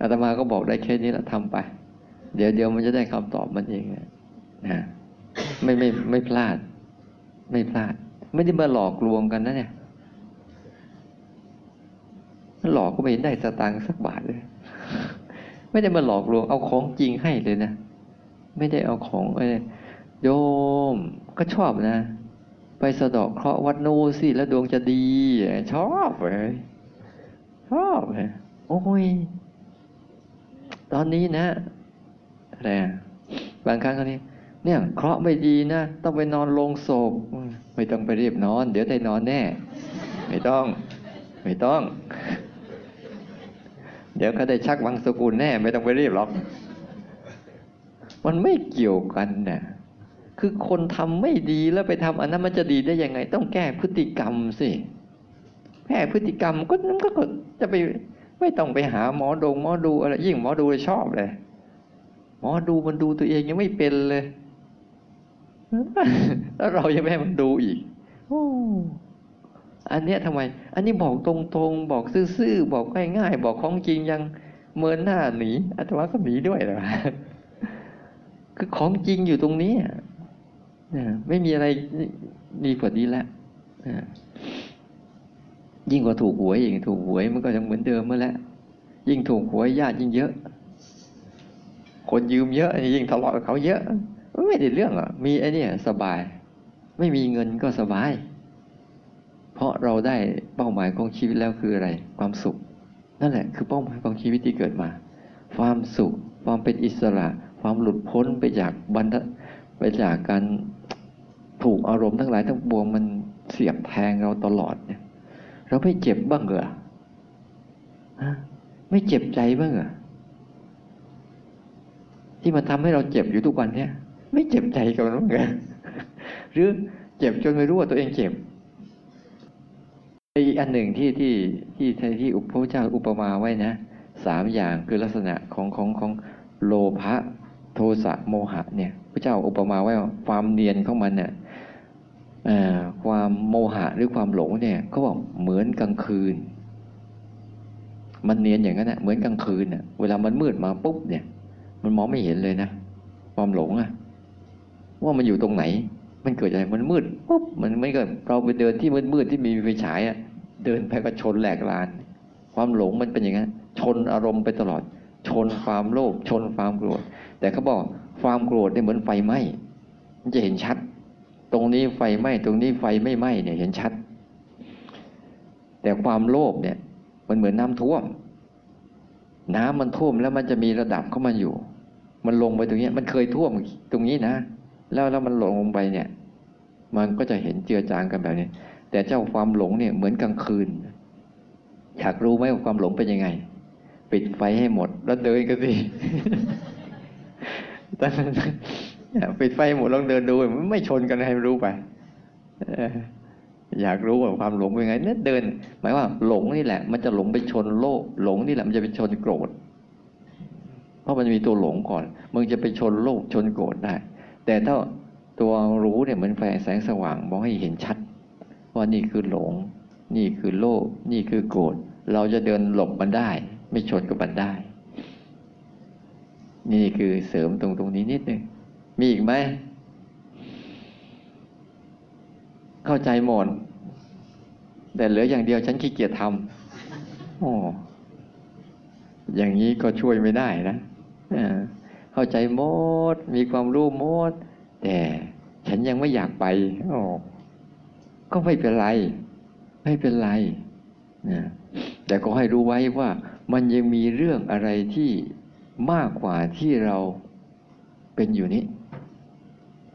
อาตมาก็บอกได้แค่นี้แล้วทำไปเดี๋ยวเดี๋ยวมันจะได้คำตอบมันเองนะไม่ไม่ไม่พลาดไม่พลาดไม่ได้มาหลอกลวงกันนะเนี่ยหลอกก็ไม่ได้สตางค์สักบาทเลยไม่ได้มาหลอกลวงเอาของจริงให้เลยนะไม่ได้เอาของอะไรโยมก็ชอบนะไปสะเดาะเคราะห์วัดโน้นสิแล้วดวงจะดีชอบเลยชอบเลยโอ้ยตอนนี้นะอะไรบางครั้งก็นี่เนี่ยเคราะห์ไม่ดีนะต้องไปนอนโรงศพไม่ต้องไปรีบนอนเดี๋ยวได้นอนแน่ไม่ต้องไม่ต้องเดี๋ยวเขาได้ชักวังสกุลแน่ไม่ต้องไปรีบหรอกมันไม่เกี่ยวกันนะคือคนทำไม่ดีแล้วไปทำอันนั้นมันจะดีได้ยังไงต้องแก้พฤติกรรมสิแก้พฤติกรรมก็นั่นก็จะไปไม่ต้องไปหาหมอดงหมอดูอะไรยิ่งหมอดูชอบเลยหมอดูมันดูตัวเองยังไม่เป็นเลย แล้วเราจะไม่ให้มันดูอีกอันเนี้ยทำไมอันนี้บอกตรงๆบอกซื่อๆบอกง่ายๆบอกของจริงยังเมินหน้าหนีอาตมาก็หนีด้วยนะคือของจริงอยู่ตรงนี้ไม่มีอะไรดีกว่านี้แล้วยิ่งกว่าถูกหวยอีกถูกหวยมันก็ยังเหมือนเดิมเมื่อแล้วยิ่งถูกหวยญาติยิ่งเยอะคนยืมเยอะยิ่งทะเลาะกับเขาเยอะไม่ได้เรื่องอ่ะมีไอ้นี่สบายไม่มีเงินก็สบายเพราะเราได้เป้าหมายของชีวิตแล้วคืออะไรความสุขนั่นแหละคือเป้าหมายของชีวิตที่เกิดมาความสุขความเป็นอิสระความหลุดพ้นไปจากบันไปจากการถูกอารมณ์ทั้งหลายทั้งปวงมันเสียบแทงเราตลอดเนี่ยเราไม่เจ็บบ้างเหรอฮะไม่เจ็บใจบ้างเหรอที่มาทำให้เราเจ็บอยู่ทุกวันเนี่ยไม่เจ็บใจกับมันบ้างเหรอหรือเจ็บจนไม่รู้ว่าตัวเองเจ็บอีกอันหนึ่งที่ที่ที่ที่พระพุทธเจ้าอุปมาไว้นะสามอย่างคือลักษณะของของของโลภะโทสะโมหะเนี่ยพระเจ้าอุปมาไว้ว่าความเนียนของมันเนี่ยความโมหะหรือความหลงเนี่ยเขาบอกเหมือนกลางคืนมันเนียนอย่างนั้นนะเหมือนกลางคืนนะเวลามันมืดมาปุ๊บเนี่ยมันมองไม่เห็นเลยนะความหลงอะว่ามันอยู่ตรงไหนมันเกิดอะไรมันมืดปุ๊บมันไม่เกิดเราไปเดินที่มืดๆที่มีไฟฉายอะเดินไปก็ชนแหลกลานความหลงมันเป็นอย่างนั้นชนอารมณ์ไปตลอดชนความโลภชนความโกรธแต่เขาบอกความโกรธเนี่ยเหมือนไฟไหม้มันจะเห็นชัดตรงนี้ไฟไหม้ตรงนี้ไฟไม่ไหม้เนี่ยเห็นชัดแต่ความโลภเนี่ยมันเหมือนน้ำท่วมน้ำมันท่วมแล้วมันจะมีระดับเข้ามาอยู่มันลงไปตรงนี้มันเคยท่วมตรงนี้นะแล้วแล้วมันหลงลงไปเนี่ยมันก็จะเห็นเจือจางกันแบบนี้แต่เจ้าความหลงเนี่ยเหมือนกลางคืนอยากรู้ไหมว่าความหลงเป็นยังไงปิดไฟให้หมดแล้วเดินกันสิ ปิดไฟหมดลองเดินดูมันไม่ชนกันให้รู้ไปอยากรู้ว่าความหลงเป็นยังไงเนี่ยเดินหมายว่าหลงนี่แหละมันจะหลงไปชนโลภหลงนี่แหละมันจะไปชนโกรธเพราะมันมีตัวหลงก่อนมึงจะไปชนโลภชนโกรธได้แต่ถ้าตัวรู้เนี่ยเหมือนไฟแสงสว่างมองให้เห็นชัดว่านี่คือหลงนี่คือโลภนี่คือโกรธเราจะเดินหลบมันได้ไม่ชนกับมันได้นี่คือเสริมตรงตรงนี้นิดนึงมีอีกไหมเข้าใจหมดแต่เหลืออย่างเดียวฉันขี้เกียจทำโอ้อย่างนี้ก็ช่วยไม่ได้นะเข้าใจหมดมีความรู้หมดแต่ฉันยังไม่อยากไปโอ้ก็ไม่เป็นไรไม่เป็นไรนะแต่ก็ให้รู้ไว้ว่ามันยังมีเรื่องอะไรที่มากกว่าที่เราเป็นอยู่นี้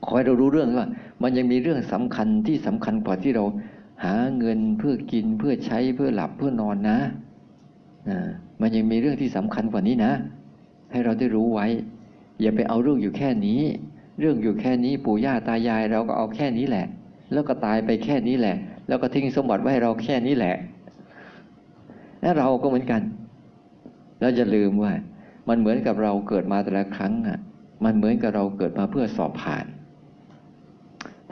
ขอให้เรารู้เรื่องว่ามันยังมีเรื่องสำคัญที่สำคัญกว่าที่เราหาเงินเพื่อกินเพื่อใช้เพื่อหลับเพื่อนอนนะนะมันยังมีเรื่องที่สำคัญกว่านี้นะให้เราได้รู้ไว้อย่าไปเอาเรื่องอยู่แค่นี้เรื่องอยู่แค่นี้ปู่ย่าตายายเราก็เอาแค่นี้แหละแล้วก็ตายไปแค่นี้แหละแล้วก็ทิ้งสมบัติไว้ให้เราแค่นี้แหละและเราก็เหมือนกันเราจะลืมว่ามันเหมือนกับเราเกิดมาแต่ละครั้งอ่ะมันเหมือนกับเราเกิดมาเพื่อสอบผ่าน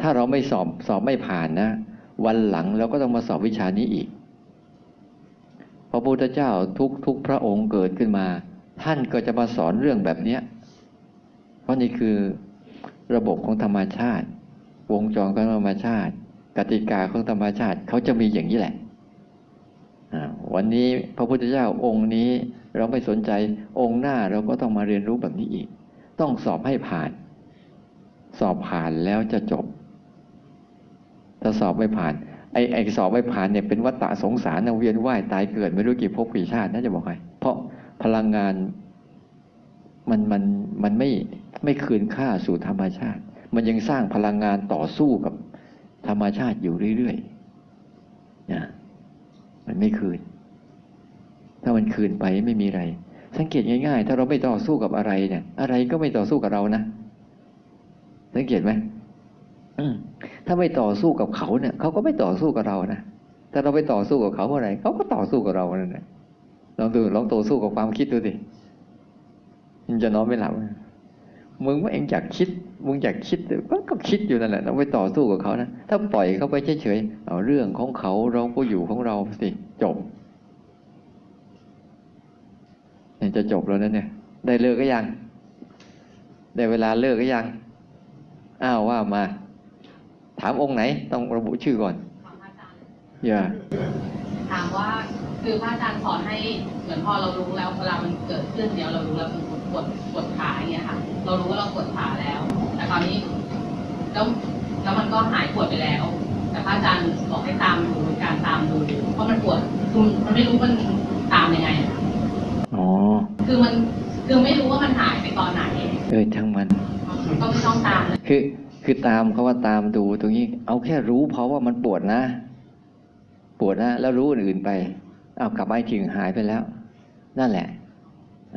ถ้าเราไม่สอบสอบไม่ผ่านนะวันหลังเราก็ต้องมาสอบวิชานี้อีกพระพุทธเจ้าทุกทุกพระองค์เกิดขึ้นมาท่านก็จะมาสอนเรื่องแบบนี้เพราะนี่คือระบบของธรรมชาติวงจรของธรรมชาติกติกาของธรรมชาติเขาจะมีอย่างนี้แหละวันนี้พระพุทธเจ้าองค์นี้เราไม่สนใจองค์หน้าเราก็ต้องมาเรียนรู้แบบนี้อีกต้องสอบให้ผ่านสอบผ่านแล้วจะจบถ้าสอบไม่ผ่านไอ้ไอ้สอบไม่ผ่านเนี่ยเป็นวัฏฏะสงสารนะเวียนว่ายตายเกิดไม่รู้กี่ภพกี่ชาติน่าจะบอกให้เพราะพลังงานมันมันมันไม่ไม่คืนค่าสู่ธรรมชาติมันยังสร้างพลังงานต่อสู้กับธรรมชาติอยู่เรื่อยๆนะมันไม่คืนถ้ามันคืนไปไม่มีอะไรสังเกตง่ายๆถ้าเราไม่ต่อสู้กับอะไรเนี่ยอะไรก็ไม่ต่อสู้กับเรานะสังเกตไหมถ้าไม่ต่อสู้กับเขาเนี่ยเขาก็ไม่ต่อสู้กับเรานะถ้าเราไปต่อสู้กับเขาเมื่อไหร่เขาก็ต่อสู้กับเรานั่นแหละลองดูลองต่อสู้กับความคิดดูสิมันจะนอนไม่หลับมึงว่าเองอยากคิด มึงอยากคิดก็คิดอยู่นั่นแหละเราไปต่อสู้กับเขานะถ้าปล่อยเขาไปเฉยๆเอาเรื่องของเขาเราก็อยู่ของเราสิจบเนี่ยจะจบแล้วนะเนี่ยได้เลิกก็ยังได้เวลาเลิกก็ยังอ้าวว่ามาถามองค์ไหนต้องระบุชื่อก่อนถามอาจารย์อย่าถามว่าคือพระอาจารย์สอนให้เหมือนพอเรารู้แล้วเวลามันเกิดขึ้นเดี๋ยวเรารู้แล้วคือกดกดขาอย่างเงี้ยค่ะเรารู้ว่าเรากดขาแล้วแต่คราวนี้แล้วแล้วมันก็หายปวดไปแล้วแต่พระอาจารย์บอกให้ตามดูการตามดูเพราะมันปวดคือมันไม่รู้มันตามยังไงอ๋อคือมันคือไม่รู้ว่ามันหายไปตอนไหนเออทั้งมันก็ไม่ต้องตามคือคือตามเขาว่าตามดูตรงนี้เอาแค่รู้เพราะว่ามันปวดนะปวดนะแล้วรู้อื่นไปเอากลับไปถึงหายไปแล้วนั่นแหละ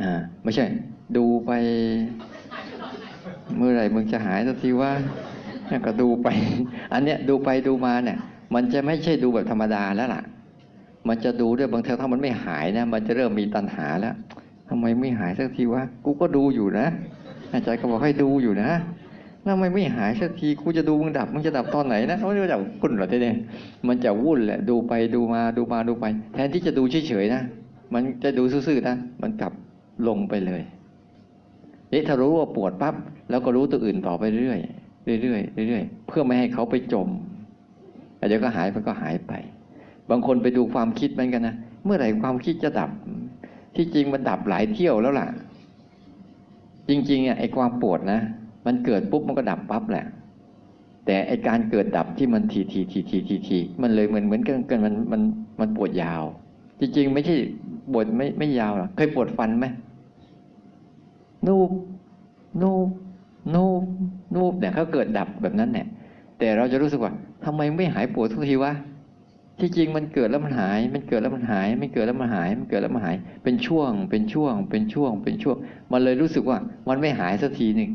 อ่าไม่ใช่ดูไปเมื่อไหร่มึงจะหายสักทีว่าก็ดูไปอันเนี้ยดูไปดูมาเนี่ยมันจะไม่ใช่ดูแบบธรรมดาแล้วล่ะมันจะดูด้วยบางทีถ้ามันไม่หายนะมันจะเริ่มมีตัณหาแล้วทำไมไม่หายสักทีวะกูก็ดูอยู่นะอาจารย์ก็บอกให้ดูอยู่นะทำไมไม่หายสักทีกูจะดูมึงดับมึงจะดับตอนไหนนะเขาจะดับกุ่นเหรอที่เนี่ยมันจะวุ่นแหละดูไปดูมาดูมาดูไปแทนที่จะดูเฉยๆนะมันจะดูซื่อๆนะมันกลับลงไปเลยนี่ถ้ารู้ว่าปวดปั๊บแล้วก็รู้ตัวอื่นต่อไปเรื่อยๆเรื่อยๆเรื่อยๆเพื่อไม่ให้เขาไปจมเดี๋ยวก็หายมันก็หายไปบางคนไปดูความคิดมันกันนะเมื่อไหร่ความคิดจะดับที่จริงมันดับหลายเที่ยวแล้วล่ะจริงๆเนี่ยไอ้ความปวดนะมันเกิดปุ๊บมันก็ดับปั๊บแหละแต่ไอการเกิดดับที่มันทีทีทีทีทีทีมันเลยเหมือนเหมือนกันกันมันมันมันปวดยาวจริงๆไม่ใช่ปวดไม่ไม่ยาวหรอกเคยปวดฟันไหมนูบนูบนูบนูบเนี่ยเขาเกิดดับแบบนั้นเนี่ยแต่เราจะรู้สึกว่าทำไมไม่หายปวดทุกทีวะที่จริงมันเกิดแล้วมันหายมันเกิดแล้วมันหายมันเกิดแล้วมันหายมันเกิดแล้วมันหายเป็นช่วงเป็นช่วงเป็นช่วงเป็นช่วงมันเลยรู้สึกว่ามันไม่หายสักทีนึง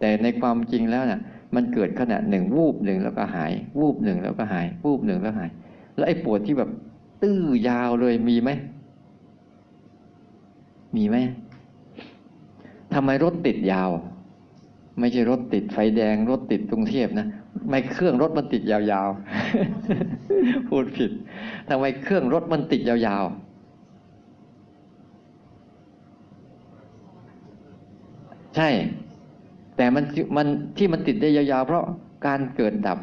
แต่ในความจริงแล้วเนี่ยมันเกิดขณะหนึ่งวูบหนึ่งแล้วก็หายวูบหนึ่งแล้วก็หายวูบหนึ่งแล้วหายแล้วไอ้ปวดที่แบบตื้อยาวเลยมีไหมมีไหมทำไมรถติดยาวไม่ใช่รถติดไฟแดงรถติดกรุงเทพนะทำไมเครื่องรถมันติดยาวๆพูดผิดทำไมเครื่องรถมันติดยาวๆใช่แต่มันมันที่มันติดได้ยาวๆเพราะการเกิดดับ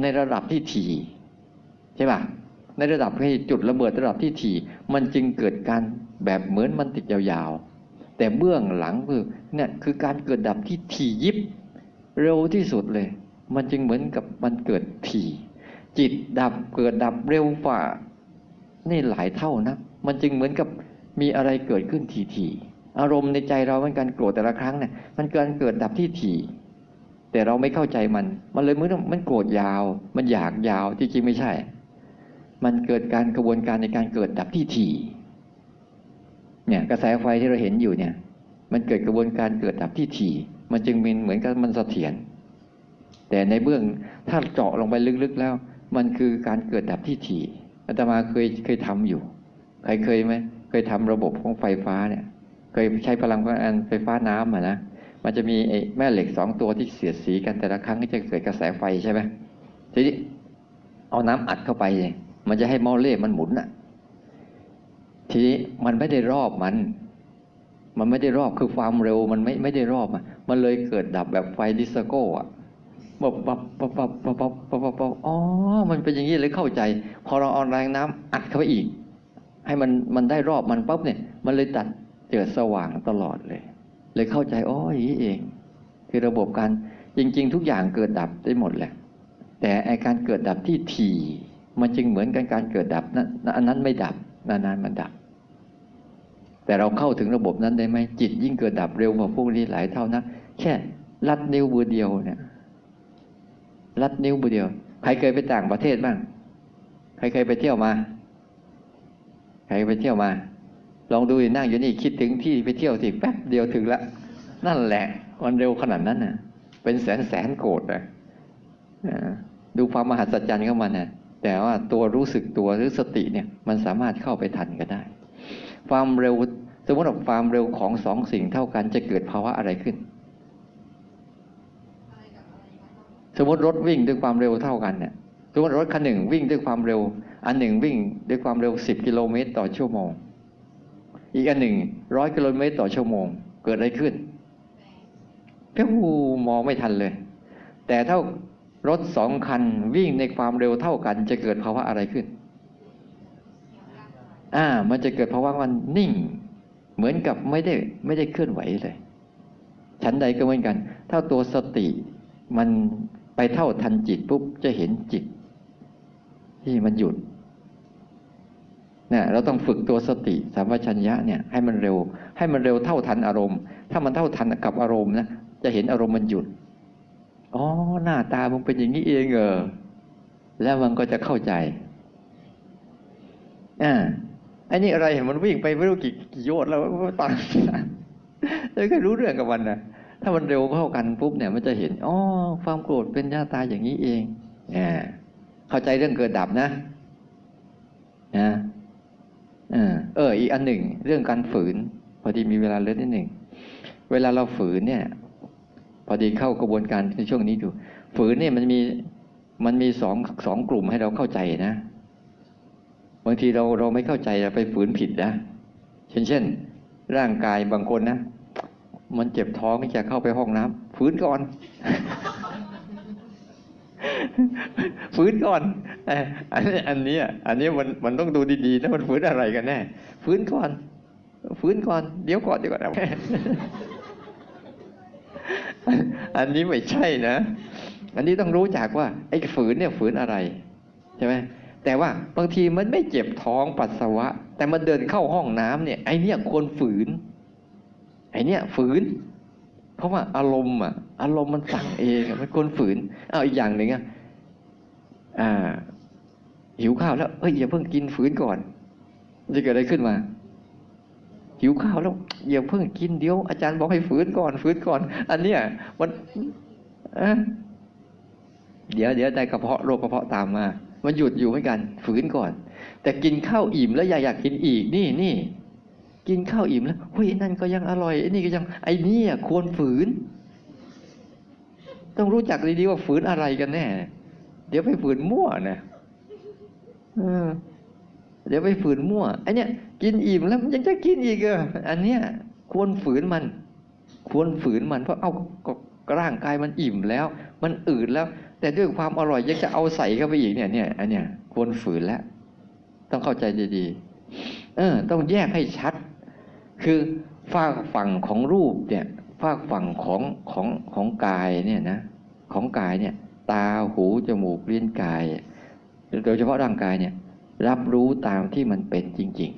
ในระดับที่ถี่ใช่ป่ะในระดับที่จุดระเบิดระดับที่ถี่มันจึงเกิดการแบบเหมือนมันติดยาวๆแต่เบื้องหลังคือเนี่ยคือการเกิดดับที่ถี่ยิบเร็วที่สุดเลยมันจึงเหมือนกับมันเกิดถี่จิตดับเกิดดับเร็วฝ่านี่หลายเท่านะมันจึงเหมือนกับมีอะไรเกิดขึ้นถี่ๆอารมณ์ในใจเราเหมือนกันโกรธแต่ละครั้งเนี่ยมันเกิดเกิดดับที่ถี่แต่เราไม่เข้าใจมันมันเลยเหมือนมันโกรธยาวมันอยากยาวจริงๆไม่ใช่มันเกิดการกระบวนการในการเกิดดับที่ถี่เนี่ยกระแสไฟที่เราเห็นอยู่เนี่ยมันเกิดกระบวนการเกิดดับที่ถี่มันจึงมีเหมือนกับมันเสถียรแต่ในเบื้องถ้าเจาะลงไปลึกๆแล้วมันคือการเกิดดับที่ถี่อาตมาเคยเคยทำอยู่ใครเคยไหมเคยทำระบบของไฟฟ้าเนี่ยเคยใช้พลังไฟฟ้าน้ำอะนะมันจะมีแม่เหล็กสองตัวที่เสียดสีกันแต่ละครั้งก็จะเกิดกระแสไฟใช่ไหมทีนี้เอาน้ำอัดเข้าไปมันจะให้เมาเล่มันหมุนอะทีนี้มันไม่ได้รอบมันมันไม่ได้รอบคือความเร็วมันไม่ไม่ได้รอบอะมันเลยเกิดดับแบบไฟดิสโก้อะแบบแบบแบบแบบแบบแบบอ๋อมันเป็นอย่างนี้เลยเข้าใจพอเราเอาแรงน้ำอัดเข้าไปอีกให้มันมันได้รอบมันปั๊บเนี่ยมันเลยตัดเกิดสว่างตลอดเลยเลยเข้าใจอ๋ออย่างนี้เองคือระบบการจริงๆทุกอย่างเกิดดับได้หมดแหละแต่ไอการเกิดดับที่ถี่มันจึงเหมือนกันการเกิดดับนั้นอันนั้นไม่ดับนานๆมันดับแต่เราเข้าถึงระบบนั้นได้ไหมจิตยิ่งเกิดดับเร็วกว่าพวกนี้หลายเท่านะแค่ลัดนิ้วมือเดียวเนี่ยลัดนิ้วมือเดียวใครเคยไปต่างประเทศบ้างใครเคยไปเที่ยวมาใครไปเที่ยวมาลองดูนั่งอยู่นี่คิดถึงที่ไปเที่ยวสิแป๊บเดียวถึงละนั่นแหละมันเร็วขนาดนั้นน่ะเป็นแสนแสนโกรธนะดูความมหัศจรรย์เข้ามานะแต่ว่าตัวรู้สึกตัวหรือสติเนี่ยมันสามารถเข้าไปทันก็ได้ความเร็วสมมติว่าความเร็วของสองสิ่งเท่ากันจะเกิดภาวะอะไรขึ้น สมมติรถวิ่งด้วยความเร็วเท่ากันเนี่ยสมมติรถคันหนึ่งวิ่งด้วยความเร็วอันหนึ่งวิ่งด้วยความเร็วสิบกิโลเมตรต่อชั่วโมงอีกอันหนึ่งร้อยกิโลเมตรต่อชั่วโมงเกิดอะไรขึ้นเพี้ยหูมองไม่ทันเลยแต่ถ้ารถสองคันวิ่งในความเร็วเท่ากันจะเกิดภาวะอะไรขึ้นอ่ามันจะเกิดภาวะมันนิ่งเหมือนกับไม่ได้ไม่ได้เคลื่อนไหวเลยชั้นใดก็เหมือนกันถ้าตัวสติมันไปเท่าทันจิตปุ๊บจะเห็นจิตที่มันหยุดเนี่ยเราต้องฝึกตัวสติสัมปชัญญะเนี่ยให้มันเร็วให้มันเร็วเท่าทันอารมณ์ถ้ามันเท่าทันกับอารมณ์นะจะเห็นอารมณ์มันหยุดอ๋อหน้าตามันเป็นอย่างนี้เองเออแล้วมันก็จะเข้าใจอ่าไอ้นี่อะไรเห็นมันวิ่งไปไม่รู้กี่กี่โยชน์แล้วต่างเลยก็รู้เรื่องกับมันนะถ้ามันเร็วเข้ากันปุ๊บเนี่ยมันจะเห็นอ๋อความโกรธเป็นหน้าตาอย่างนี้เองอ่าเข้าใจเรื่องเกิดดับนะนะเออเอออีกอันหนึ่งเรื่องการฝืนพอดีมีเวลาเล็กนิดหนึ่งเวลาเราฝืนเนี่ยพอดีเข้ากระบวนการในช่วงนี้อยู่ฝืนเนี่ยมันมีมันมีสองสองกลุ่มให้เราเข้าใจนะบางทีเราเราไม่เข้าใจเราไปฝืนผิดนะเช่นเช่นร่างกายบางคนนะมันเจ็บท้องจะเข้าไปห้องน้ำฝืนก่อน ฝืนก่อนอันนี้อันนี้อันนี้มันมันต้องดูดีๆนะมันฝืนอะไรกันแน่ฝืนก่อนฝืนก่อนเดี๋ยวก่อนเดี๋ยวก่อน อันนี้ไม่ใช่นะอันนี้ต้องรู้จักว่าไอ้ฝืนเนี่ยฝืนอะไรใช่ไหมแต่ว่าบางทีมันไม่เจ็บท้องปัสสาวะแต่มันเดินเข้าห้องน้ำเนี่ยไอ้เนี่ยควรฝืนไอ้เนี่ยฝืนเพราะว่าอารมณ์อ่ะอารมณ์มันสั่งเองมันควรฝืนเอาอีกอย่างหนึ่งอ่ะอ่าหิวข้าวแล้วเฮ้ยอย่าเพิ่งกินฝืนก่อนจะเกิดอะไรขึ้นมาหิวข้าวแล้วอย่าเพิ่งกินเดี๋ยวอาจารย์บอกให้ฝืนก่อนฝืนก่อนอันเนี้ยมันเดี๋ยวเดี๋ยวได้กระเพาะโรคกระเพาะตามมามันหยุดอยู่เหมือนกันฝืนก่อนแต่กินข้าวอิ่มแล้วอยากอยากกินอีกนี่นี่กินข้าวอิ่มแล้วเฮ้ยนั่นก็ยังอร่อยไอ้นี่ก็ยังไอ้นี่ควรฝืนต้องรู้จักดีๆว่าฝืนอะไรกันแน่เดี๋ยวไปฝืนมั่วนะเออเดี๋ยวไปฝืนมั่วไอ้เนี่ยกินอิ่มแล้วยังจะกินอีกอ่ะอันเนี้ยควรฝืนมันควรฝืนมันเพราะเอ้าร่างกายมันอิ่มแล้วมันอืดแล้วแต่ด้วยความอร่อยยังจะเอาใส่เข้าไปอีกเนี่ยเนี่ยอันเนี้ยควรฝืนแล้วต้องเข้าใจดีๆเออต้องแยกให้ชัดคือฝากฝั่งของรูปเนี่ยฝากฝั่งของของของกายเนี่ยนะของกายเนี่ยตาหูจมูกลิ้นกายโดยเฉพาะร่างกายเนี่ยรับรู้ตามที่มันเป็นจริง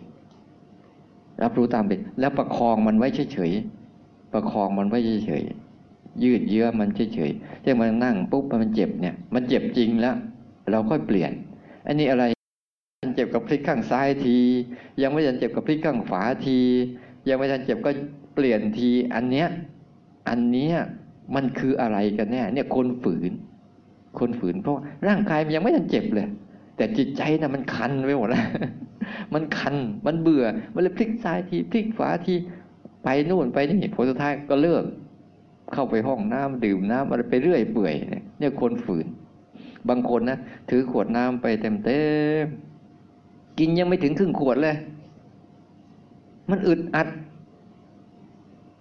ๆรับรู้ตามเป็นแล้วประคองมันไว้เฉยๆประคองมันไว้เฉยๆยืดเยื้อมันเฉยๆที่มันนั่งปุ๊บมันเจ็บเนี่ยมันเจ็บจริงแล้วเราค่อยเปลี่ยนอันนี้อะไรมันเจ็บกับพลิกข้างซ้ายทียังไม่ทันเจ็บกับพลิกข้างขวาทียังไม่ทันเจ็บก็เปลี่ยนทีอันเนี้ยอันเนี้ยมันคืออะไรกันแน่เนี่ยคนฝืนคนฝืนเพราะร่างกายมันยังไม่ทันเจ็บเลยแต่จิตใจน่ะมันคันไปหมดแล้วมันคันมันเบื่อมันเลยพลิกซ้ายทีพลิกขวาทีไปนู่นไปนี่ผลสุดท้ายก็เลิกเข้าไปห้องน้ำดื่มน้ำอะไรไปเรื่อยเปื่อยเนี่ยเนี่ยคนฝืนบางคนนะถือขวดน้ำไปเต็มเต็มกินยังไม่ถึงครึ่งขวดเลยมันอึดอัด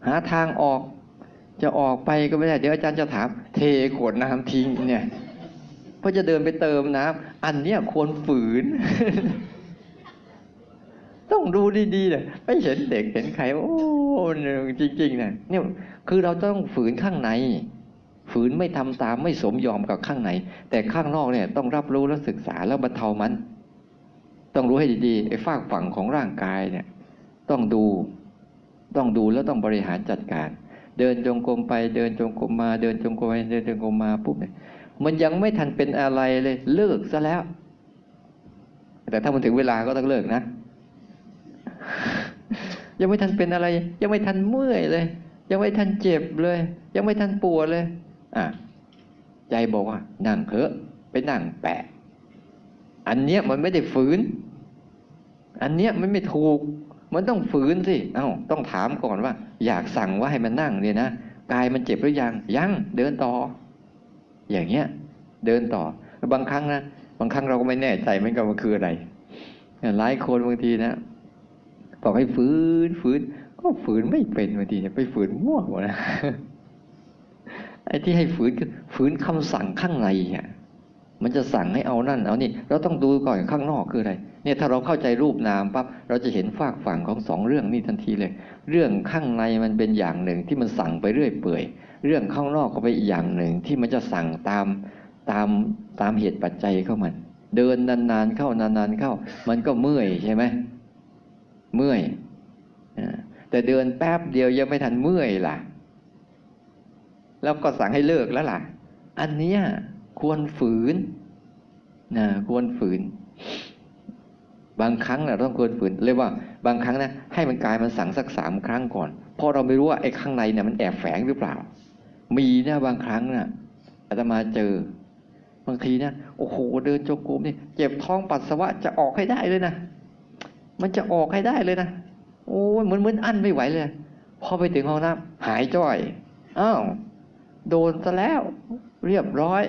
หาทางออกจะออกไปก็ไม่ได้เดี๋ยวอาจารย์จะถามเทขวดน้ำทิ้งเนี่ยเพราะจะเดินไปเติมน้ำอันเนี้ยควรฝืน ต้องดูดีๆเลยไม่เห็นเด็กเห็นใครโอ้จริงๆนะเนี่ยคือเราต้องฝืนข้างในฝืนไม่ทำตามไม่สมยอมกับข้างในแต่ข้างนอกเนี่ยต้องรับรู้และศึกษาแล้วบรรเทามันต้องรู้ให้ดีๆไอ้ฝากฝั่งของร่างกายเนี่ยต้องดูต้องดูแล้วต้องบริหารจัดการเดินจงกรมไปเดินจงกรมมาเดินจงกรมไปเดินจงกรมมาปุ๊บเนี่ยมันยังไม่ทันเป็นอะไรเลยเลิกซะแล้วแต่ถ้ามันถึงเวลาก็ต้องเลิกนะยังไม่ทันเป็นอะไรยังไม่ทันเมื่อยเลยยังไม่ทันเจ็บเลยยังไม่ทันปวดเลยอ่ะใจบอกว่านั่งเถอะไปนั่งแปะอันเนี้ยมันไม่ได้ฝืนอันเนี้ยมันไม่ถูกมันต้องฝืนสิเอ้าต้องถามก่อนว่าอยากสั่งว่าให้มันนั่งเนี่ยนะกายมันเจ็บหรือยังยังเดินต่อ อย่างเงี้ยเดินต่อบางครั้งนะบางครั้งเราก็ไม่แน่ใจเหมือนกันว่าคืออะไรหลายคนบางทีนะบอกให้ฝืนฝืนก็ฝืนไม่เป็นบางทีเนี่ยไปฝืนมั่วหมดนะไอ้ที่ให้ฝืนคือฝืนคำสั่งข้างในเนี่ยมันจะสั่งให้เอานั่นเอานี่เราต้องดูก่อนข้างนอกคืออะไรเนี่ยถ้าเราเข้าใจรูปนามปั๊บเราจะเห็นฝากฝั่งของสองเรื่องนี่ทันทีเลยเรื่องข้างในมันเป็นอย่างหนึ่งที่มันสั่งไปเรื่อยเปื่อยเรื่องข้างนอกก็เป็นอีกอย่างหนึ่งที่มันจะสั่งตามตามตามเหตุปัจจัยเข้ามันเดินนานๆเข้านานๆเข้ามันก็เมื่อยใช่ไหมเมื่อยแต่เดินแป๊บเดียวยังไม่ทันเมื่อยล่ะแล้วก็สั่งให้เลิกแล้วล่ะอันนี้ควรฝืนนะควรฝืนบางครั้งนะต้องควรฝืนเรียกว่าบางครั้งนะให้มันกายมันสั่งสักสามครั้งก่อนเพราะเราไม่รู้ว่าไอ้ข้างในเนี่ยมันแอบแฝงหรือเปล่ามีนะบางครั้งนะอาตมาเจอบางทีนะโอ้โหเดินโจงกรมนี่เจ็บท้องปัสสาวะจะออกให้ได้เลยนะมันจะออกให้ได้เลยนะโอ้เหมือนเหมือนอั้นไม่ไหวเลยพอไปถึงห้องน้ำหายจ้อยอ้าวโดนซะแล้วเรียบร้อย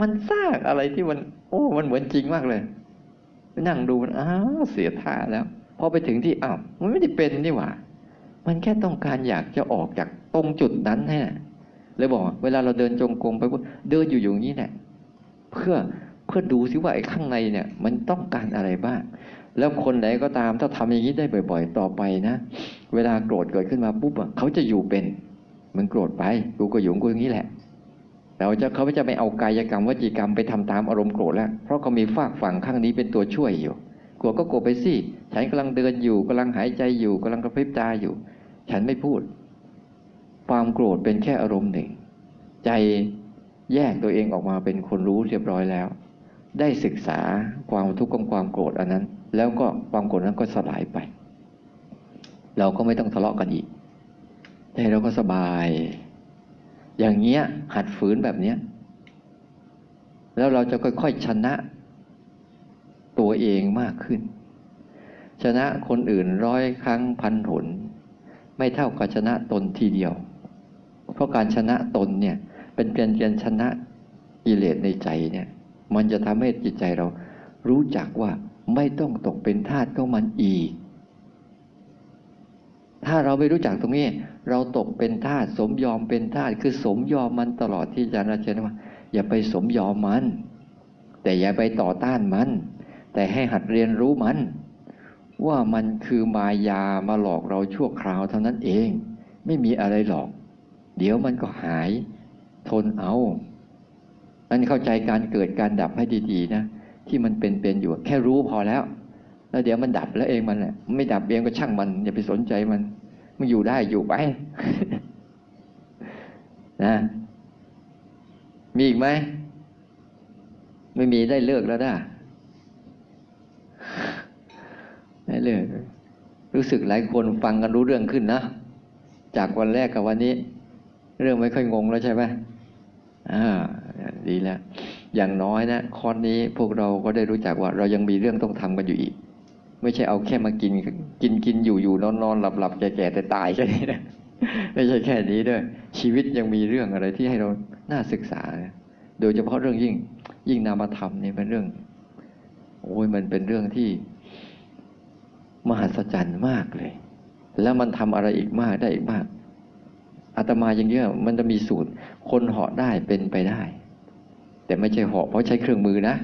มันสร้างอะไรที่มันโอ้มันเหมือนจริงมากเลยนั่งดูมันอ้าวเสียท่าแล้วพอไปถึงที่อ้าวมันไม่ได้เป็นนี่หว่ามันแค่ต้องการอยากจะออกจากตรงจุดนั้นแน่เลยบอกเวลาเราเดินจงกรมไปเดินอยู่อย่างนี้แหละเพื่อเพื่อดูซิว่าไอ้ข้างในเนี่ยมันต้องการอะไรบ้างแล้วคนไหนก็ตามถ้าทำอย่างนี้ได้บ่อยๆต่อไปนะเวลาโกรธเกิดขึ้นมาปุ๊บเขาจะอยู่เป็นมึงโกรธไปกูก็อยู่กูอย่างนี้แหละเราจะเขาจะไม่เอากายกรรมวจีกรรมไปทำตามอารมณ์โกรธแล้วเพราะเขามีฝากฝั่งข้างนี้เป็นตัวช่วยอยู่กลัวก็กลัวไปสิฉันกำลังเดินอยู่กำลังหายใจอยู่กำลังกระพริบตาอยู่ฉันไม่พูดความโกรธเป็นแค่อารมณ์หนึ่งใจแยกตัวเองออกมาเป็นคนรู้เรียบร้อยแล้วได้ศึกษาความทุกข์ของความโกรธอันนั้นแล้วก็ความโกรธนั้นก็สลายไปเราก็ไม่ต้องทะเลาะกันอีกใจเราก็สบายอย่างเงี้ยหัดฝืนแบบเนี้ยแล้วเราจะค่อยๆชนะตัวเองมากขึ้นชนะคนอื่นร้อยครั้งพันหนไม่เท่ากับชนะตนทีเดียวเพราะการชนะตนเนี่ยเป็นเพียงการชนะกิเลสในใจเนี่ยมันจะทำให้จิตใจเรารู้จักว่าไม่ต้องตกเป็นทาสของมันอีกถ้าเราไม่รู้จักตรงนี้เราตกเป็นทาสสมยอมเป็นทาสคือสมยอมมันตลอดที่อาจารย์เชิญว่าอย่าไปสมยอมมันแต่อย่าไปต่อต้านมันแต่ให้หัดเรียนรู้มันว่ามันคือมายามาหลอกเราชั่วคราวเท่านั้นเองไม่มีอะไรหรอกเดี๋ยวมันก็หายทนเอานั่นเข้าใจการเกิดการดับให้ดีๆนะที่มันเป็นๆอยู่แค่รู้พอแล้วแล้วเดี๋ยวมันดับแล้วเองมันแหละไม่ดับเองก็ช่างมันอย่าไปสนใจมันมันอยู่ได้อยู่ไป นะมีอีกไหมไม่มีได้เลิกแล้วนะได้เลิกรู้สึกหลายคนฟังกันรู้เรื่องขึ้นนะจากวันแรกกับวันนี้เรื่องไม่ค่อยงงแล้วใช่ไหมอ่าดีแล้วอย่างน้อยนะคอนนี้พวกเราก็ได้รู้จักว่าเรายังมีเรื่องต้องทำกันอยู่อีกไม่ใช่เอาแค่มากินกินกินอยู่อยู่นอนนอนหลับหลับแก่แก่แต่ตายแค่นี้นะไม่ใช่แค่นี้ด้วยชีวิตยังมีเรื่องอะไรที่ให้เราน่าศึกษาโดยเฉพาะเรื่องยิ่งยิ่งนามธรรมนี่เป็นเรื่องโอ้ยมันเป็นเรื่องที่มหัศจรรย์มากเลยแล้วมันทำอะไรอีกมากได้อีกมากอาตมาอย่างเงี้ยมันจะมีสูตรคนเหาะได้เป็นไปได้แต่ไม่ใช่เหาะเพราะใช้เครื่องมือนะ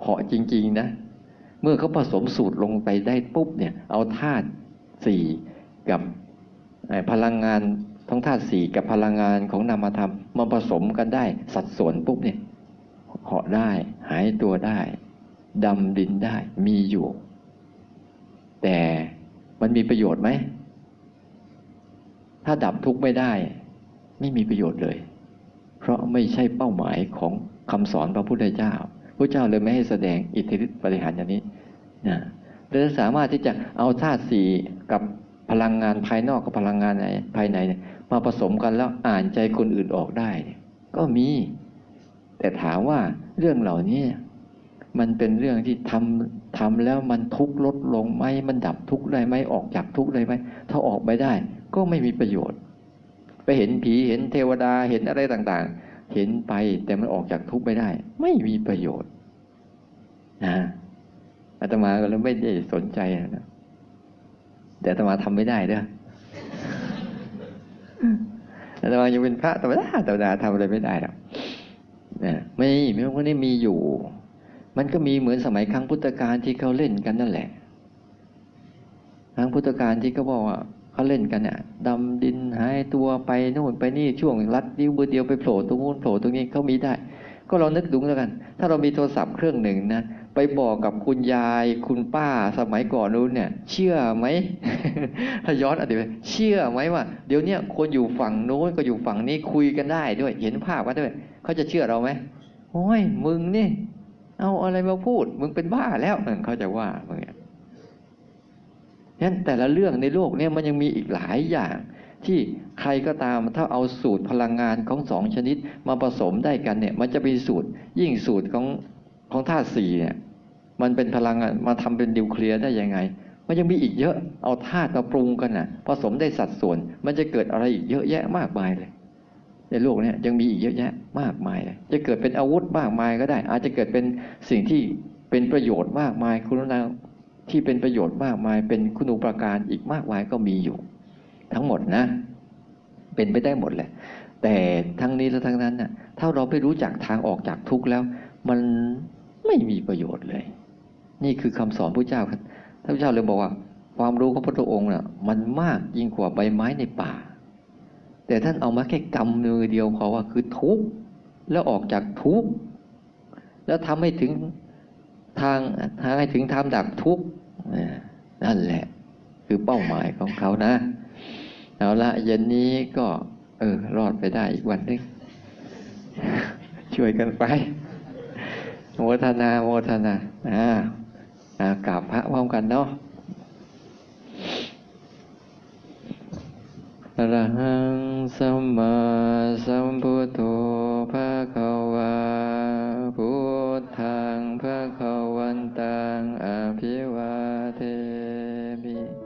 เหาะจริงๆนะเมื่อเขาผสมสูตรลงไปได้ปุ๊บเนี่ยเอาธาตุสี่กับพลังงานทั้งธาตุสี่กับพลังงานของนามธรรมมาผสมกันได้สัดส่วนปุ๊บเนี่ยเหาะได้หายตัวได้ดำดินได้มีอยู่แต่มันมีประโยชน์ไหมถ้าดับทุกข์ไม่ได้ไม่มีประโยชน์เลยเพราะไม่ใช่เป้าหมายของคำสอนพระพุทธเจ้าพระเจ้าเลยไม่ให้แสดงอิทธิฤทธิปฏิหาริย์อย่างนี้นะเราสามารถที่จะเอาธาตุสี่กับพลังงานภายนอกกับพลังงานภายในมาผสมกันแล้วอ่านใจคนอื่นออกได้ก็มีแต่ถามว่าเรื่องเหล่านี้มันเป็นเรื่องที่ทำทำแล้วมันทุกข์ลดลงไหมมันดับทุกข์ได้ไหมออกจากทุกข์ได้ไหมถ้าออกไม่ได้ก็ไม่มีประโยชน์ไปเห็นผีเห็นเทวดาเห็นอะไรต่างๆ เห็นไปแต่มันออกจากทุกข์ไม่ได้ไม่มีประโยชน์นะอาตมาก็เลยไม่ได้สนใจนะแต่อาตมาทำไม่ได้เด้ออาตมายังเป็นพระธรรมดาธรรมดาทำอะไรไม่ได้หรอกนะไม่ไม่ว่านี่มีอยู่มันก็มีเหมือนสมัยครั้งพุทธกาลที่เขาเล่นกันนั่นแหละครั้งพุทธกาลที่เขาบอกว่าเขาเล่นกันเนี่ยดำดินหายตัวไปโน่นไปนี่ช่วงลัดนิ้วมือเดียวไปโผล่ตรงนู้นโผล่ตรงนี้เขามีได้ก็เรานึกดูแล้วกันถ้าเรามีโทรศัพท์เครื่องหนึ่งนะไปบอกกับคุณยายคุณป้าสมัยก่อนนู้นเนี่ยเชื่อไหม ถ้าย้อนอดีตเชื่อไหมว่าเดี๋ยวนี้คนอยู่ฝั่งโน้นก็อยู่ฝั่งนี้คุยกันได้ด้วยเห็นภาพกันด้วยเขาจะเชื่อเราไหมโอ้ยมึงนี่เอาอะไรมาพูดมึงเป็นบ้าแล้วนั่นเขาจะว่ามึงเนี่ยงั้นแต่ละเรื่องในโลกเนี่ยมันยังมีอีกหลายอย่างที่ใครก็ตามถ้าเอาสูตรพลังงานของสองชนิดมาผสมได้กันเนี่ยมันจะเป็นสูตรยิ่งสูตรของของธาตุสี่เนี่ยมันเป็นพลังงานมาทำเป็นนิวเคลียร์ได้ยังไงมันยังมีอีกเยอะเอาธาตุมาปรุงกันน่ะผสมได้สัดส่วนมันจะเกิดอะไรอีกเยอะแยะมากมายเลยในโลกเนี่ยยังมีอีกเยอะแยะมากมายเลยจะเกิดเป็นอาวุธมากมายก็ได้อาจจะเกิดเป็นสิ่งที่เป็นประโยชน์มากมายคุณลักษณะที่เป็นประโยชน์มากมายเป็นคุณูปการอีกมากมายก็มีอยู่ทั้งหมดนะเป็นไปได้หมดแหละแต่ทั้งนี้และทั้งนั้นน่ะถ้าเราไม่รู้จักทางออกจากทุกข์แล้วมันไม่มีประโยชน์เลยนี่คือคำสอนพระเจ้าครับท่านพระเจ้าเลยบอกว่าความรู้ของพระองค์น่ะมันมากยิ่งกว่าใบไม้ในป่าแต่ท่านเอามาแค่กำมือเดียวพอว่าคือทุกข์แล้วออกจากทุกข์แล้วทำให้ถึงทางทางให้ถึงทางดับทุกข์นั่นแหละคือเป้าหมายของเขานะเอาละเย็นนี้ก็เออรอดไปได้อีกวันนึง ช่วยกันไปโมทนาโมทนาอ่าอ่ากราบพระพร้อมกันเนาะอรหังสัมมาสัมพุทโธภะคะวะพุทธังภะคะวันตังอะภิวาเทมิ